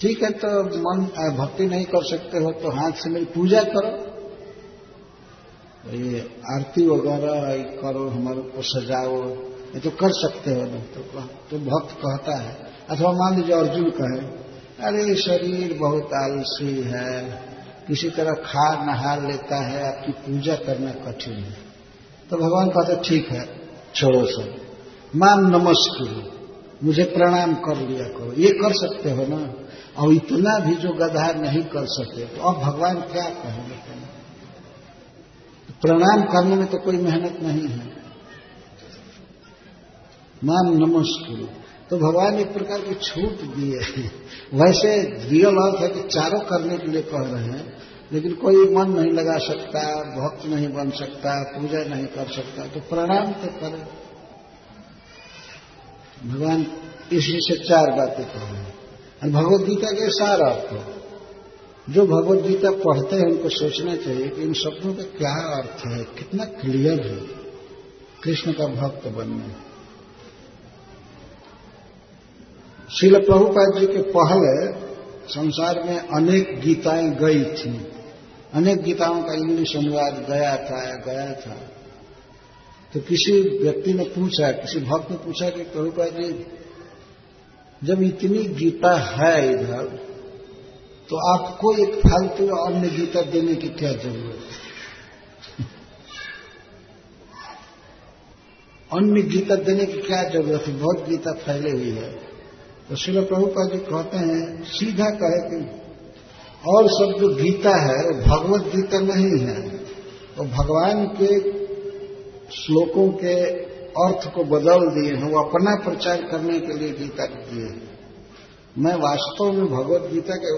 ठीक है तो मन भक्ति नहीं कर सकते हो तो हाथ से मेरी पूजा करो, ये आरती वगैरह करो, हमारे को सजाओ, ये तो कर सकते हो ना। तो भक्त कहता है, अथवा मान लीजिए अर्जुन कहे अरे शरीर बहुत आलसी है, किसी तरह खा नहा लेता है, आपकी पूजा करना कठिन है। तो भगवान कहते ठीक है छोड़ो सब, मान नमस्कार, मुझे प्रणाम कर लिया करो, ये कर सकते हो ना। और इतना भी जो गधा नहीं कर सकते तो अब भगवान क्या कहेंगे। प्रणाम करने में तो कोई मेहनत नहीं है, मान नमस्कार। तो भगवान एक प्रकार की छूट दिए है, वैसे रियल अर्थ है कि चारों करने के लिए कह रहे हैं, लेकिन कोई मन नहीं लगा सकता, भक्त नहीं बन सकता, पूजा नहीं कर सकता तो प्रणाम तो करें। भगवान इसी से चार बातें कर रहे हैं और भगवद गीता के सार अर्थ है। जो भगवद गीता पढ़ते हैं उनको सोचना चाहिए कि इन शब्दों का क्या अर्थ है, कितना क्लियर है कृष्ण का भक्त बनना। श्रील प्रभुपाद जी के पहले संसार में अनेक गीताएं गई थी, अनेक गीताओं का इंग्लिश अनुवाद गया था। तो किसी व्यक्ति ने पूछा, किसी भक्त ने पूछा कि प्रभुपाद जी जब इतनी गीता है इधर तो आपको एक फालतू अन्य गीता देने की क्या जरूरत है, अन्य गीता देने की क्या जरूरत है, बहुत गीता फैली हुई है। तो श्रील प्रभुपाद जी कहते हैं सीधा कहे कि और सब जो गीता है वो भगवद गीता नहीं है, वो तो भगवान के श्लोकों के अर्थ को बदल दिए हैं, वो अपना प्रचार करने के लिए गीता दिए हैं। मैं वास्तव में भगवद गीता के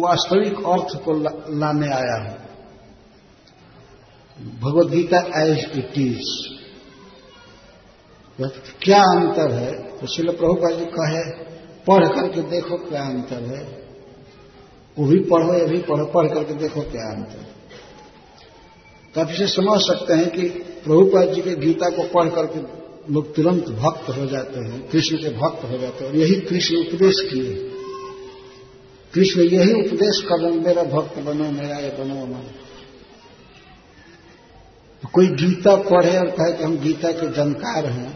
वास्तविक अर्थ को लाने आया हूं। Bhagavad Gita as it is, क्या अंतर है। तो श्रील प्रभुपाद जी कहे पढ़ करके देखो क्या अंतर है, वो भी पढ़ो ये भी पढ़ो, पढ़ करके देखो क्या अंतर है। तो आप इसे समझ सकते हैं कि प्रभुपाद जी के गीता को पढ़ करके लोग तुरंत भक्त हो जाते हैं, कृष्ण के भक्त हो जाते हैं। और यही कृष्ण उपदेश किए, कृष्ण यही उपदेश कर रहे हैं, मेरा भक्त बनो, मेरा ये बनो तो कोई गीता पढ़े और कहे कि हम गीता के जानकार हैं,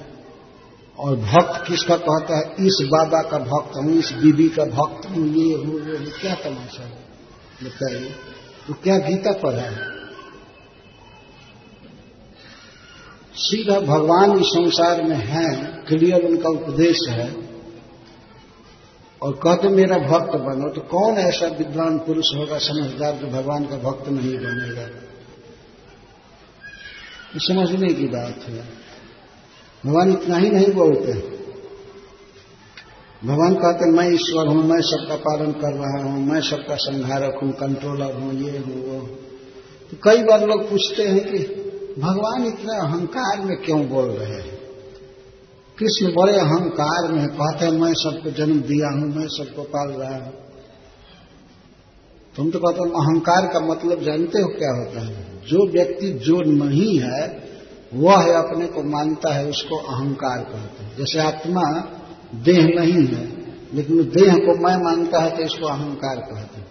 और भक्त किसका कहता है इस बाबा का भक्त हूं, इस बीबी का भक्त हूं, ये हूं वो हूं, क्या तमाशा है बताइए। तो क्या गीता पढ़ा है, सीधा भगवान इस संसार में है, क्लियर उनका उपदेश है। और कहते मेरा भक्त बनो, तो कौन ऐसा विद्वान पुरुष होगा समझदार जो भगवान का भक्त नहीं बनेगा, ये समझने की बात है। भगवान इतना ही नहीं बोलते, भगवान कहते मैं ईश्वर हूं, मैं सबका पालन कर रहा हूं, मैं सबका संहारक हूं, कंट्रोलर हूं, ये हूं वो। तो कई बार लोग पूछते हैं कि भगवान इतने अहंकार में क्यों बोल रहे हैं, कृष्ण बड़े अहंकार में कहते हैं मैं सबको जन्म दिया हूं, मैं सबको पाल रहा हूं। तुम तो कहते हो अहंकार का मतलब जानते हो क्या होता है, जो व्यक्ति जो नहीं है वह है अपने को मानता है उसको अहंकार कहते हैं। जैसे आत्मा देह नहीं है लेकिन देह को मैं मानता है तो इसको अहंकार कहते हैं।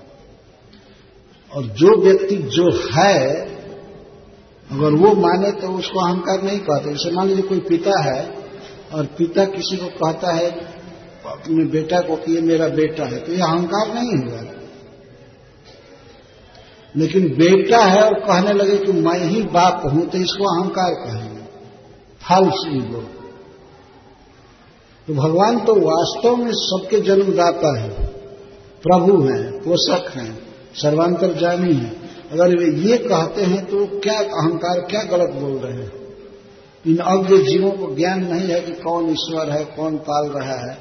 और जो व्यक्ति जो है अगर वो माने तो उसको अहंकार नहीं कहते। जैसे मान लीजिए कोई पिता है और पिता किसी को कहता है अपने बेटा को कि ये मेरा बेटा है, तो ये अहंकार नहीं हुआ। लेकिन बेटा है और कहने लगे कि मैं ही बाप हूं तो इसको अहंकार कहेंगे, फाल्स ईगो। तो भगवान तो वास्तव में सबके जन्मदाता है, प्रभु हैं, पोषक हैं, सर्वांतरजामी हैं। अगर वे ये कहते हैं तो क्या अहंकार, क्या गलत बोल रहे हैं। इन अज्ञ जीवों को ज्ञान नहीं है कि कौन ईश्वर है, कौन पाल रहा है।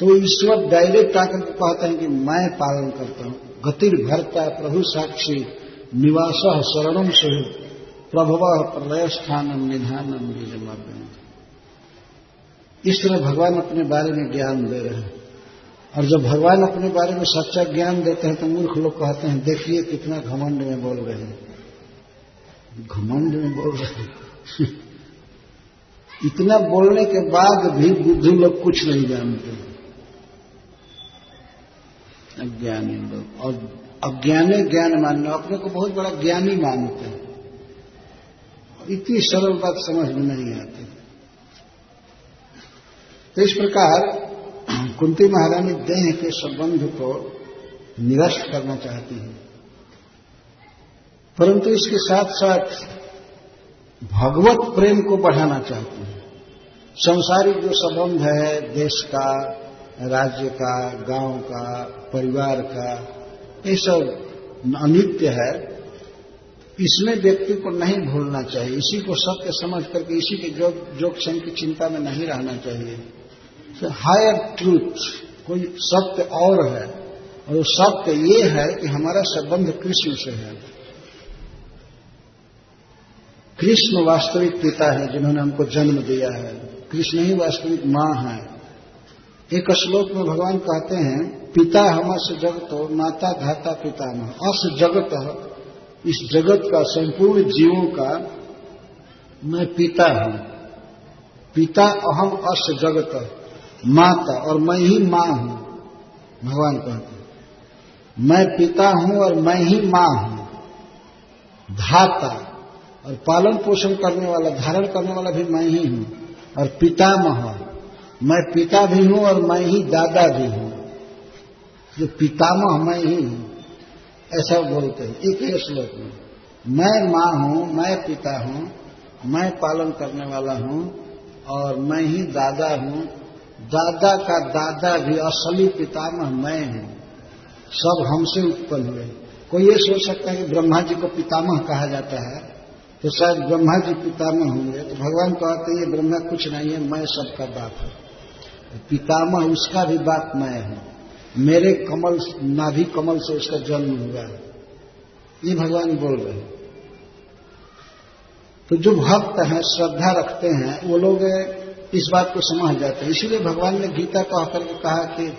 तो ईश्वर डायरेक्ट आकर के कहते हैं कि मैं पालन करता हूं। गतिर भरता प्रभु साक्षी निवास शरणम स्वरूप प्रभव प्रलय स्थानम निधानम बीजम। इस तरह भगवान अपने बारे में ज्ञान दे रहे हैं। और जब भगवान अपने बारे में सच्चा ज्ञान देते हैं तो मूर्ख लोग कहते हैं देखिए कितना घमंड में बोल रहे हैं, घमंड में बोल रहे हैं। इतना बोलने के बाद भी बुद्धू लोग कुछ नहीं जानते, अज्ञानी लोग। और अज्ञानी ज्ञान मानना, अपने को बहुत बड़ा ज्ञानी मानते हैं। इतनी सरल बात समझ में नहीं आती। तो इस प्रकार कुंती महारानी देह के संबंध को निरस्त करना चाहती है, परंतु इसके साथ साथ भगवत प्रेम को बढ़ाना चाहती है। सांसारिक जो संबंध है, देश का, राज्य का, गांव का, परिवार का, ये सब अनित्य है। इसमें व्यक्ति को नहीं भूलना चाहिए, इसी को सत्य समझ करके इसी के जोक्षण की चिंता में नहीं रहना चाहिए। तो हायर ट्रूथ, कोई सत्य और है, और वो सत्य ये है कि हमारा संबंध कृष्ण से है। कृष्ण वास्तविक पिता है जिन्होंने हमको जन्म दिया है, कृष्ण ही वास्तविक मां है। एक श्लोक में भगवान कहते हैं पिता हमस जगतो माता धाता पितामह। अस जगत, इस जगत का, संपूर्ण जीवों का मैं पिता हूं। पिता अहम अस जगत माता, और मैं ही मां हूं। भगवान कहते हैं मैं पिता हूं और मैं ही मां हूं। धाता, और पालन पोषण करने वाला, धारण करने वाला भी मैं ही हूं। और पितामह, मैं पिता भी हूं और मैं ही दादा भी हूं। जो पितामह मैं ही हूं, ऐसा बोलते हैं एक ही श्लोक में। मैं मां हूं, मैं पिता हूं, मैं पालन करने वाला हूं, और मैं ही दादा हूं। दादा का दादा भी, असली पितामह मैं हूं। सब हमसे उत्पन्न हुए। कोई ये सोच सकता है कि ब्रह्मा जी को पितामह कहा जाता है तो शायद ब्रह्मा जी पितामह होंगे। तो भगवान कहते हैं ब्रह्मा कुछ नहीं है, मैं सबका बाप हूं। पितामह उसका भी बाप मैं हूं। मेरे कमल, नाभि कमल से उसका जन्म हुआ है, ये भगवान बोल रहे हैं। तो जो भक्त हैं, श्रद्धा रखते हैं, वो लोग इस बात को समझ जाते हैं। इसीलिए भगवान ने गीता को आकर के कहा कि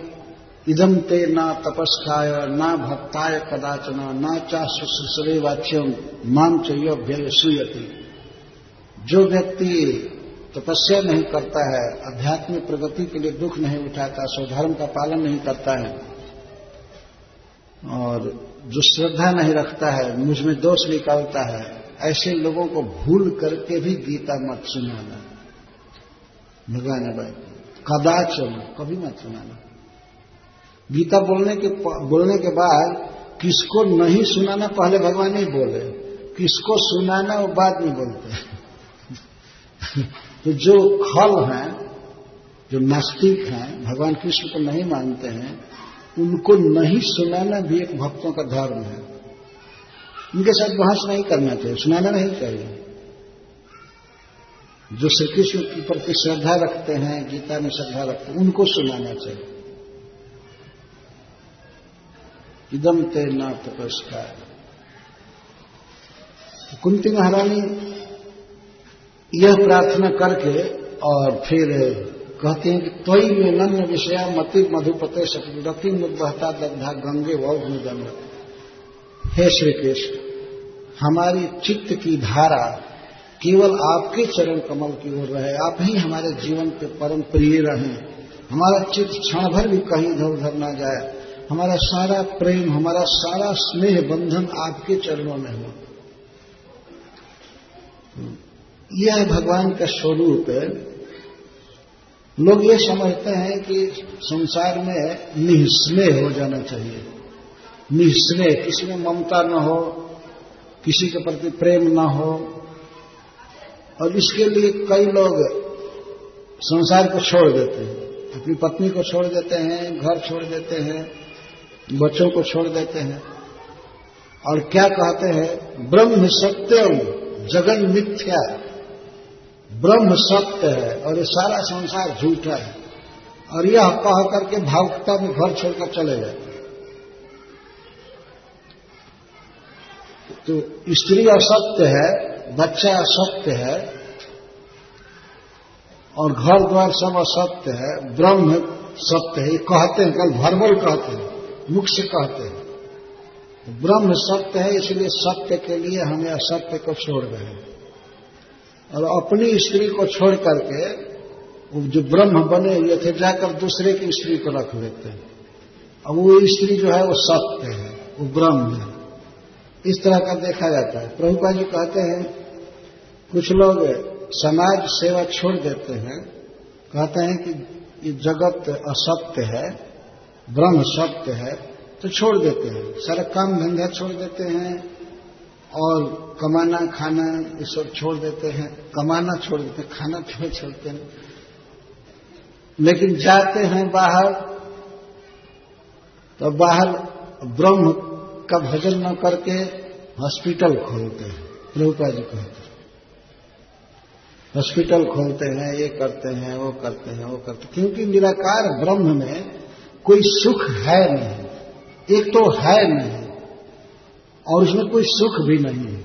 इदम ते ना तपस्काय ना भक्ताय कदाचना ना चा शुश्रे वाच्यम माम चयो व्यसूयति। जो व्यक्ति तपस्या नहीं करता है, आध्यात्मिक प्रगति के लिए दुख नहीं उठाता, स्वधर्म का पालन नहीं करता है, और जो श्रद्धा नहीं रखता है, मुझ में दोष निकालता है, ऐसे लोगों को भूल करके भी गीता मत सुनाना। भगवान ने कदाचन, कभी मत सुनाना। गीता बोलने के बाद किसको नहीं सुनाना पहले भगवान ही बोले, किसको सुनाना वो बाद में बोलते हैं। तो जो खल हैं, जो नास्तिक हैं, भगवान कृष्ण को नहीं मानते हैं, उनको नहीं सुनाना भी एक भक्तों का धर्म है। उनके साथ बहस नहीं करना चाहिए, सुनाना नहीं चाहिए। जो श्री कृष्ण के प्रति श्रद्धा रखते हैं, गीता में श्रद्धा रखते हैं, उनको सुनाना चाहिए। इदम ते न तपस्कार। कुंती महारानी यह प्रार्थना करके और फिर कहते हैं कि त्वयि में नन्य विषया मति मधुपते सकृति मुद्भता दग्धा गंगे वौघन। हे श्री कृष्ण, हमारी चित्त की धारा केवल आपके चरण कमल की ओर रहे। आप ही हमारे जीवन के परम प्रिय रहें, हमारा चित्त क्षण भर भी कहीं इधर उधर ना जाए, हमारा सारा प्रेम, हमारा सारा स्नेह बंधन आपके चरणों में हो। यह भगवान का स्वरूप है। लोग ये समझते हैं कि संसार में निःस्नेह हो जाना चाहिए। निःस्नेह, किसी में ममता न हो, किसी के प्रति प्रेम न हो, और इसके लिए कई लोग संसार को छोड़ देते हैं, अपनी पत्नी को छोड़ देते हैं, घर छोड़ देते हैं, बच्चों को छोड़ देते हैं, और क्या कहते हैं, ब्रह्म सत्यम जगन मिथ्या। ब्रह्म सत्य है और ये सारा संसार झूठा है, और यह कह करके भावुकता में घर छोड़कर चले जाते हैं। तो स्त्री असत्य है, बच्चा असत्य है, और घर द्वार सब असत्य है, ब्रह्म सत्य है। ये कहते हैं, कल वर्बल कहते हैं, मुख से कहते हैं। ब्रह्म सत्य है, इसलिए सत्य के लिए हमें असत्य को छोड़ रहे हैं, और अपनी स्त्री को छोड़ करके जो ब्रह्म बने हुए थे जाकर दूसरे की स्त्री को रख लेते हैं। अब वो स्त्री जो है वो सत्य है, वो ब्रह्म है। इस तरह का देखा जाता है। प्रभुपाद जी कहते हैं, कुछ लोग समाज सेवा छोड़ देते हैं, कहते हैं कि ये जगत असत्य है, ब्रह्म सत्य है, तो छोड़ देते हैं, सारा काम धंधा छोड़ देते हैं, और कमाना खाना ये सब छोड़ देते हैं, कमाना छोड़ देते हैं, खाना छोड़ छोड़ते हैं। लेकिन जाते हैं बाहर, तो बाहर ब्रह्म का भजन न करके हॉस्पिटल खोलते हैं। प्रभुपाद जी कहते हैं हॉस्पिटल खोलते हैं, ये करते हैं, वो करते हैं, वो करते, क्योंकि निराकार ब्रह्म में कोई सुख है नहीं। एक तो है नहीं और उसमें कोई सुख भी नहीं है।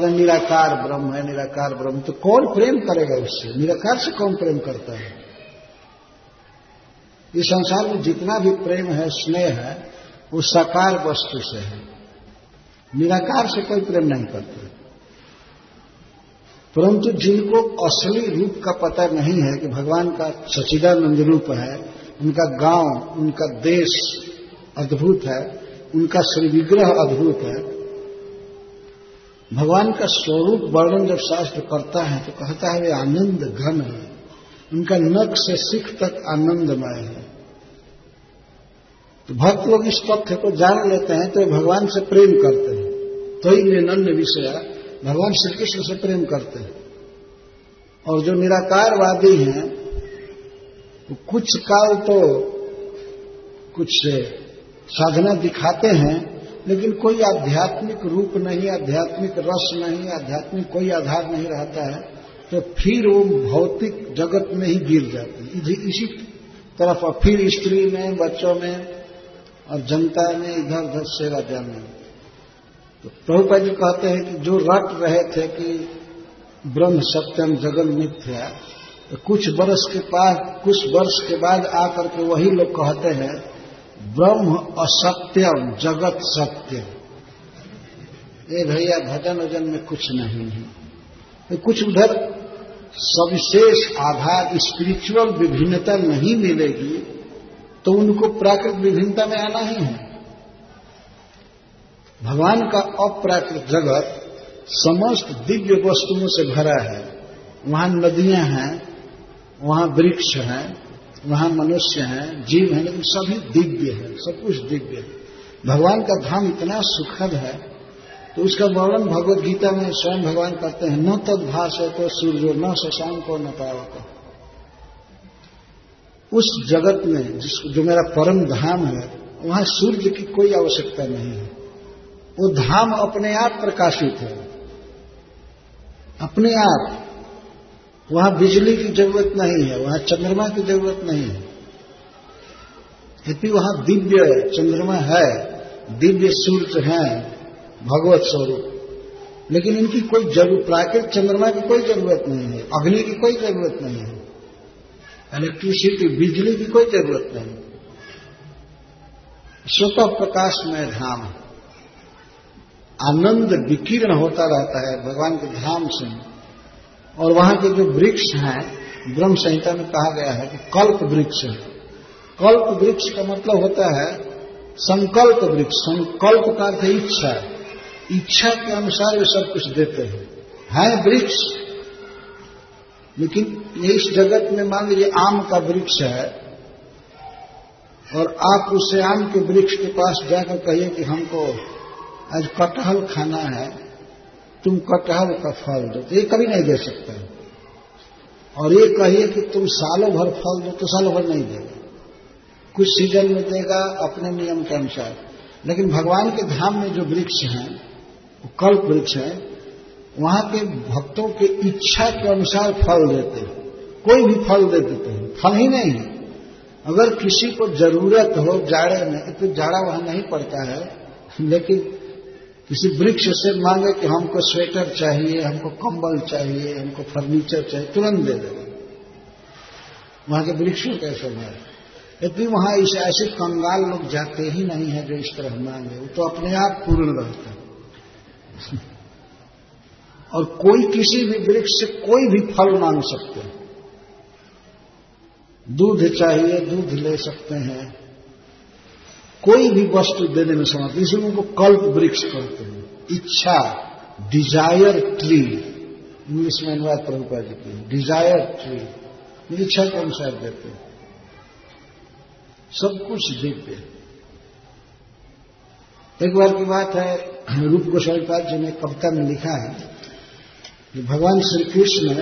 तो निराकार ब्रह्म है, निराकार ब्रह्म, तो कौन प्रेम करेगा उससे? निराकार से कौन प्रेम करता है? इस संसार में जितना भी प्रेम है, स्नेह है, वो साकार वस्तु से है, निराकार से कोई प्रेम नहीं करता। परंतु जिनको असली रूप का पता नहीं है कि भगवान का सच्चिदानंद रूप है, उनका गांव, उनका देश अद्भुत है, उनका श्री विग्रह अद्भुत है। भगवान का स्वरूप वर्णन जब शास्त्र करता है तो कहता है वे आनंद घन है, उनका नख से सिख तक आनंदमय है। तो भक्त लोग इस तथ्य को जान लेते हैं तो भगवान से प्रेम करते हैं। तो ही नन्य विषया भगवान श्री कृष्ण से प्रेम करते हैं। और जो निराकारवादी हैं वो कुछ काल तो कुछ साधना दिखाते हैं, लेकिन कोई आध्यात्मिक रूप नहीं, आध्यात्मिक रस नहीं, आध्यात्मिक कोई आधार नहीं रहता है, तो फिर वो भौतिक जगत में ही गिर जाते हैं। इसी तरफ फिर स्त्री में, बच्चों में और जनता में इधर उधर सेवा जाने। तो प्रभुपाद जी कहते हैं कि जो रट रहे थे कि ब्रह्म सत्यम जगन मिथ्या, तो कुछ वर्ष के बाद आकर के वही लोग कहते हैं ब्रह्म असत्यम जगत सत्यम। ये भैया भजन वजन में कुछ नहीं है। तो कुछ उधर सविशेष आधार स्पिरिचुअल विभिन्नता नहीं मिलेगी तो उनको प्राकृतिक विभिन्नता में आना ही है। भगवान का अप्राकृत जगत समस्त दिव्य वस्तुओं से भरा है। वहां नदियां हैं, वहां वृक्ष हैं, वहां मनुष्य हैं, जीव हैं, लेकिन सभी दिव्य हैं, सब कुछ दिव्य है। भगवान का धाम इतना सुखद है, तो उसका वर्णन भगवद गीता में स्वयं भगवान करते हैं, न तद भासते सूर्यो न शशांको न तावक। उस जगत में जो मेरा परम धाम है वहां सूर्य की कोई आवश्यकता नहीं है। वो धाम अपने आप प्रकाशित है, अपने आप। वहां बिजली की जरूरत नहीं है, वहां चंद्रमा की जरूरत नहीं है। यदि वहां दिव्य चंद्रमा है, दिव्य सूर्य है, भगवत स्वरूप, लेकिन इनकी कोई जरूरत, प्राकृतिक चंद्रमा की कोई जरूरत नहीं है, अग्नि की कोई जरूरत नहीं है, इलेक्ट्रिसिटी बिजली की कोई जरूरत नहीं। स्वतः प्रकाशमय धाम, आनंद विकीर्ण होता रहता है भगवान के धाम से। और वहां के जो वृक्ष हैं ब्रह्म संहिता में कहा गया है कि कल्प वृक्ष का मतलब होता है संकल्प वृक्ष। संकल्प का अर्थ इच्छा, इच्छा के अनुसार वे सब कुछ देते हैं वृक्ष। लेकिन इस जगत में मान लीजिए आम का वृक्ष है और आप उसे आम के वृक्ष के पास जाकर कहिए कि हमको आज कटहल खाना है, तुम कटहल का फल दो, तो ये कभी नहीं दे सकते। और ये कहिए कि तुम सालों भर फल दो, तो सालों भर नहीं देगा, कुछ सीजन में देगा अपने नियम के अनुसार। लेकिन भगवान के धाम में जो वृक्ष हैं वो कल्प वृक्ष है, वहां के भक्तों के इच्छा के अनुसार फल देते हैं, कोई भी फल दे देते हैं। फल ही नहीं, अगर किसी को जरूरत हो जाड़े में तो जाड़ा वहां नहीं पड़ता है, लेकिन किसी वृक्ष से मांगे कि हमको स्वेटर चाहिए, हमको कंबल चाहिए, हमको फर्नीचर चाहिए, तुरंत दे देगा। वहां के वृक्षों का स्वभाव है। यदि वहां ऐसे कंगाल लोग जाते ही नहीं है जो इस तरह मांगे, वो तो अपने आप पूर्ण रहता है। और कोई किसी भी वृक्ष से कोई भी फल मांग सकते हैं, दूध चाहिए दूध ले सकते हैं, कोई भी वस्तु देने में समर्थ। इसी उनको कल्प वृक्ष कहते हैं, इच्छा, डिजायर ट्री। इंग्लिश में अनुवाद प्रभुपाद जी की डिजायर ट्री, इच्छा के अनुसार देते हैं सब कुछ देते हैं। एक बार की बात है, रूप गोस्वामी पाद जी ने कविता में लिखा है कि भगवान श्री कृष्ण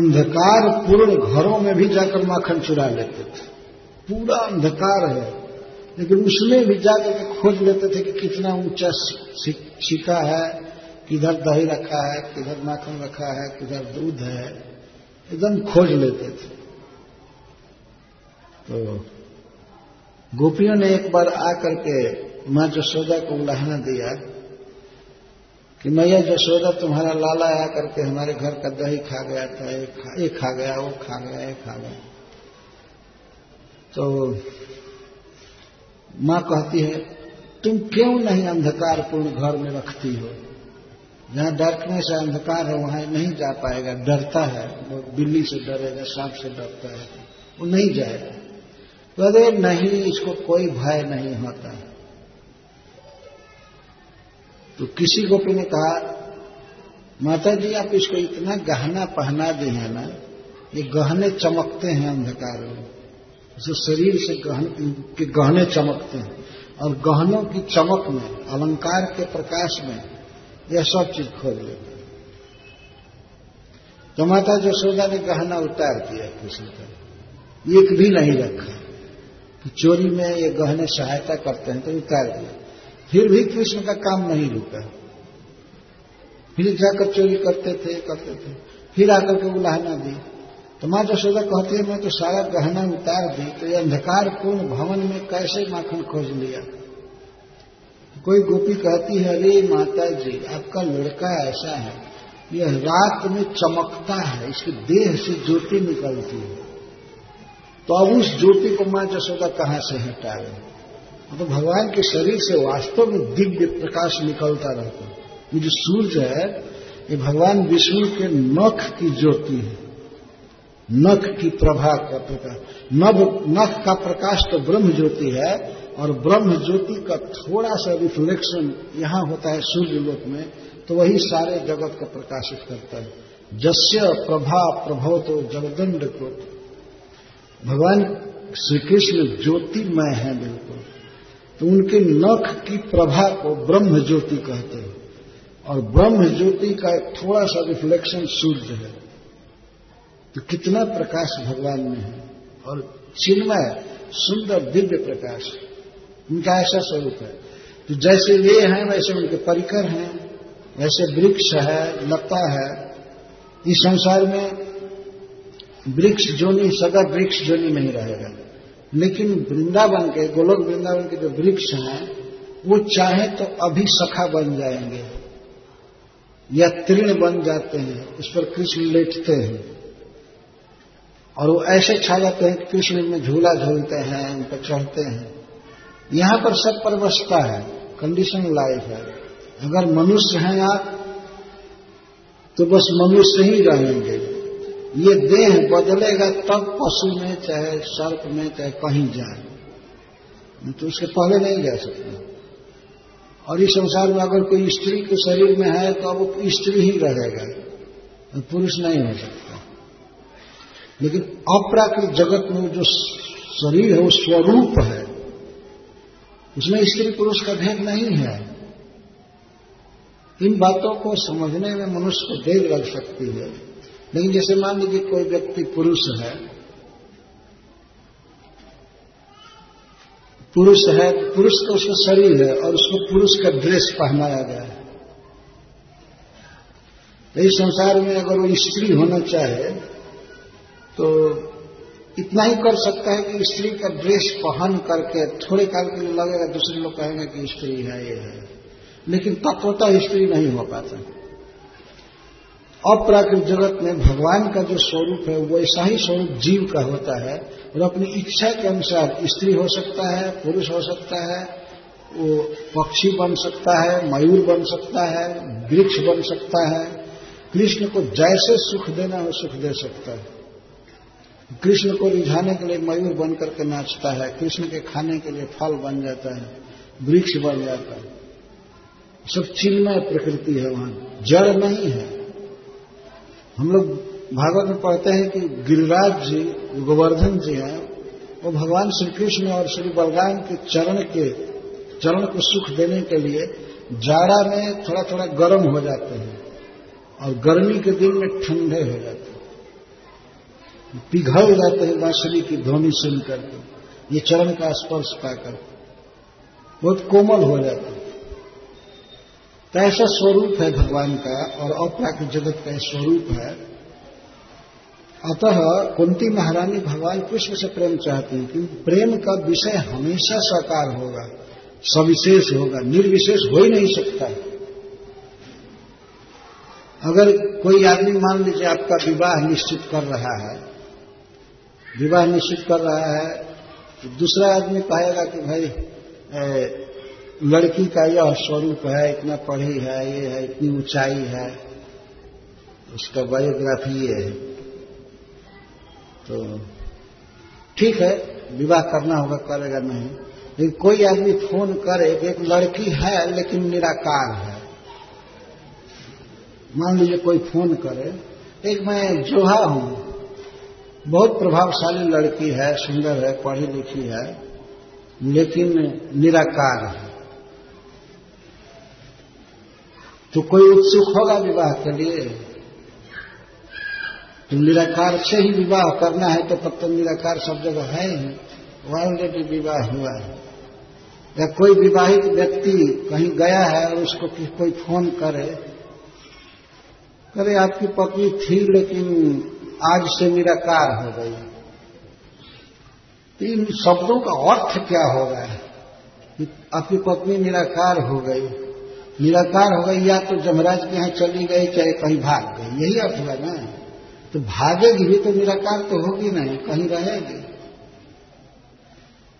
अंधकार पूर्ण घरों में भी जाकर माखन चुरा लेते थे। पूरा अंधकार है लेकिन उसमें भी जाकर खोज लेते थे कि कितना ऊंचा छिका है, किधर दही रखा है, किधर माखन रखा है, किधर दूध है, एकदम खोज लेते थे। तो गोपियों ने एक बार आकर के माँ यशोदा को उलाहना दिया कि मैया यशोदा, तुम्हारा लाला आकर के हमारे घर का दही खा गया था, ये खा गया, वो खा गया, ये खा गया। तो माँ कहती है तुम क्यों नहीं अंधकार पूर्ण घर में रखती हो, जहाँ डार्कनेस है, अंधकार है, वहां नहीं जा पाएगा, डरता है, वो बिल्ली से डरेगा, सांप से डरता है, वो नहीं जाएगा। तो अरे नहीं, इसको कोई भय नहीं होता। तो किसी गोपी ने कहा माता जी आप इसको इतना गहना पहना दी है ना, ये गहने चमकते हैं अंधकार में, जो शरीर से के गहने चमकते हैं, और गहनों की चमक में, अलंकार के प्रकाश में यह सब चीज खोल लेते हैं। तो माता यशोदा ने गहना उतार दिया किसी का, एक भी नहीं रखा कि चोरी में ये गहने सहायता करते हैं, तो उतार दिया। फिर भी कृष्ण का काम नहीं रुका, फिर जाकर चोरी करते थे, फिर आकर के उलाहना दी। तो माँ यशोदा कहती है मैं तो सारा गहना उतार दी, तो ये अंधकार पूर्ण भवन में कैसे माखन खोज लिया। कोई गोपी कहती है अरे माता जी आपका लड़का ऐसा है, यह रात में चमकता है, इसके देह से ज्योति निकलती है। तो अब उस ज्योति को माँ यशोदा कहाँ से हटावे, तो भगवान के शरीर से वास्तव में दिव्य प्रकाश निकलता रहता है। ये जो सूर्य है ये भगवान विष्णु के नख की ज्योति है, नख की प्रभा का प्रकाश। नख का प्रकाश तो ब्रह्म ज्योति है, और ब्रह्म ज्योति का थोड़ा सा रिफ्लेक्शन यहाँ होता है सूर्य लोक में, तो वही सारे जगत को प्रकाशित करता है। जस्य प्रभा प्रभव तो जगदंड को, भगवान श्री कृष्ण ज्योतिमय है बिल्कुल, तो उनके नख की प्रभा को ब्रह्म ज्योति कहते हैं, और ब्रह्म ज्योति का थोड़ा सा रिफ्लेक्शन सूर्य है। तो कितना प्रकाश भगवान में है, और चिन्मय सुंदर दिव्य प्रकाश उनका ऐसा स्वरूप है। तो जैसे वे हैं वैसे उनके परिकर हैं, वैसे वृक्ष है, लता है। इस संसार में वृक्ष जोनी सदा वृक्ष जोनी में ही रहेगा, लेकिन वृंदावन के, गोलोक वृंदावन के जो वृक्ष हैं वो चाहे तो अभी सखा बन जाएंगे या तृण बन जाते हैं, उस पर कृष्ण लेटते हैं, और वो ऐसे छा जाते हैं कि कृष्ण में झूला झूलते हैं, उन पर चढ़ते हैं। यहाँ पर सब परवशता है, कंडीशन लाइफ है। अगर मनुष्य हैं आप तो बस मनुष्य ही रहेंगे। ये देह बदलेगा तब पशु में चाहे सर्प में चाहे कहीं जाए, तो उसके पहले नहीं जा सकता। और इस संसार में अगर कोई स्त्री के शरीर में है तो वो स्त्री ही रहेगा, तो पुरुष नहीं हो सकता। लेकिन अप्राकृत जगत में जो शरीर है वो स्वरूप है, उसमें स्त्री पुरुष का भेद नहीं है। इन बातों को समझने में मनुष्य को देर लग सकती है, लेकिन जैसे मान लीजिए कोई व्यक्ति पुरुष है, पुरुष का उसका शरीर है और उसको पुरुष का ड्रेस पहनाया गया है। तो इस संसार में अगर वो स्त्री होना चाहे तो इतना ही कर सकता है कि स्त्री का ड्रेस पहन करके थोड़े काल के लिए लगेगा, दूसरे लोग कहेंगे कि स्त्री है ये है, लेकिन तत्वतः स्त्री नहीं हो पाता। अपराकृत जगत में भगवान का जो स्वरूप है वो ऐसा ही स्वरूप जीव का होता है, और अपनी इच्छा के अनुसार स्त्री हो सकता है, पुरुष हो सकता है, वो पक्षी बन सकता है, मयूर बन सकता है, वृक्ष बन सकता है। कृष्ण को जैसे सुख देना हो सुख दे सकता है। कृष्ण को रिझाने के लिए मयूर बन करके नाचता है, कृष्ण के खाने के लिए फल बन जाता है, वृक्ष बन जाता है। सब चिन्मय प्रकृति है, वहां जड़ नहीं है। हम लोग भागवत में पढ़ते हैं कि गिरिराज जी गोवर्धन जी हैं, वो भगवान श्री कृष्ण और श्री बलराम के चरण को सुख देने के लिए जाड़ा में थोड़ा थोड़ा गर्म हो जाते हैं और गर्मी के दिन में ठंडे हो जाते हैं, पिघल जाते हैं बांसुरी की ध्वनि सुन करके, ये चरण का स्पर्श पाकर बहुत कोमल हो जाते हैं। तो ऐसा स्वरूप है भगवान का, और अपराकृत जगत का स्वरूप है। अतः कुंती महारानी भगवान कृष्ण से प्रेम चाहती है, क्योंकि प्रेम का विषय हमेशा साकार होगा, सविशेष होगा, निर्विशेष हो ही नहीं सकता। अगर कोई आदमी मान लीजिए आपका विवाह निश्चित कर रहा है, तो दूसरा आदमी कहेगा कि भाई लड़की का यह स्वरूप है, इतना पढ़ी है, ये है, इतनी ऊंचाई है, उसका बायोग्राफी ये है, तो ठीक है विवाह करना होगा, करेगा नहीं। लेकिन कोई आदमी फोन करे कि एक लड़की है लेकिन निराकार है, मान लीजिए कोई फोन करे एक मैं जोहा हूं, बहुत प्रभावशाली लड़की है, सुंदर है, पढ़ी लिखी है, लेकिन निराकार है, तो कोई उत्सुक होगा विवाह के लिए? तो निराकार से ही विवाह करना है तो पत्तन निराकार सब जगह है ही, ऑलरेडी विवाह हुआ है। या कोई विवाहित व्यक्ति कहीं गया है और उसको कोई फोन करे आपकी पत्नी थी लेकिन आज से निराकार हो गई, तो इन शब्दों का अर्थ क्या होगा? आपकी पत्नी निराकार हो गई, या तो जमराज के यहाँ चली गई चाहे कहीं भाग गई, यही अर्थ हुआ ना। तो भागेगी भी तो निराकार तो होगी नहीं, कहीं रहेगी।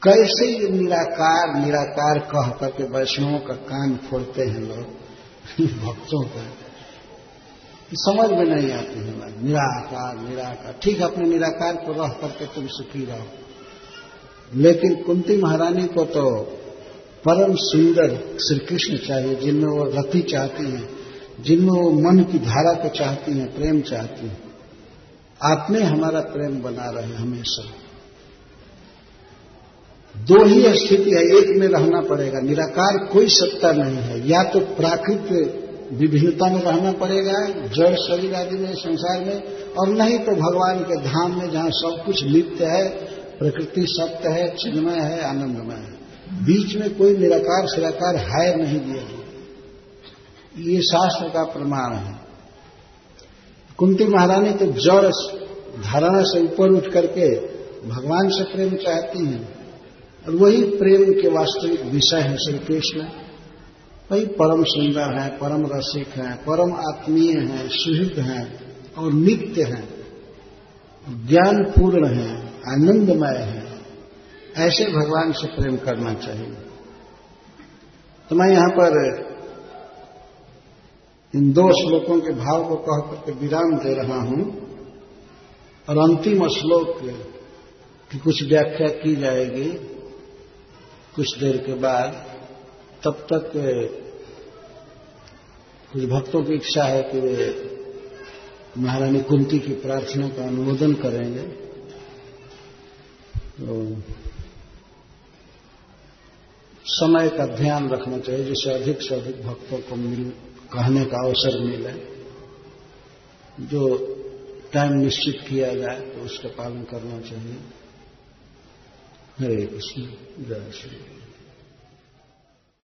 कैसे निराकार निराकार कह करके वैष्णवों का कान फोड़ते हैं लोग भक्तों का, समझ में नहीं आती है बात। निराकार ठीक, अपने निराकार को रह करके तुम सुखी रहो, लेकिन कुंती महारानी को तो परम सुंदर श्री कृष्ण चाहिए, जिनमें वो रति चाहती हैं, जिनमें वो मन की धारा को चाहती हैं, प्रेम चाहती हैं। आपने हमारा प्रेम बना रहे हमेशा। दो ही स्थिति है, एक में रहना पड़ेगा, निराकार कोई सत्ता नहीं है। या तो प्राकृतिक विभिन्नता में रहना पड़ेगा, जड़ शरीर आदि में संसार में, और नहीं तो भगवान के धाम में जहां सब कुछ लिप्त है, प्रकृति सत्य है, चिन्मय है, आनंदमय है। बीच में कोई निराकार सिराकार है नहीं दिया गया, ये शास्त्र का प्रमाण है। कुंती महारानी तो जड़ धारणा से ऊपर उठ करके भगवान से प्रेम चाहती हैं, और वही प्रेम के वास्तविक विषय है श्री कृष्ण। वही परम सुंदर है, परम रसिक है, परम आत्मीय है, सुहृद है और नित्य है, ज्ञान पूर्ण है, आनंदमय है। ऐसे भगवान से प्रेम करना चाहिए। तो मैं यहां पर इन दो श्लोकों के भाव को कह करके विराम दे रहा हूं और अंतिम श्लोक की कुछ व्याख्या की जाएगी कुछ देर के बाद। तब तक कुछ भक्तों की इच्छा है कि वे महारानी कुंती की प्रार्थना का अनुमोदन करेंगे। तो समय का ध्यान रखना चाहिए जिससे अधिक से अधिक भक्तों को कहने का अवसर मिले। जो टाइम निश्चित किया जाए तो उसका पालन करना चाहिए। हरे कृष्ण, जय श्री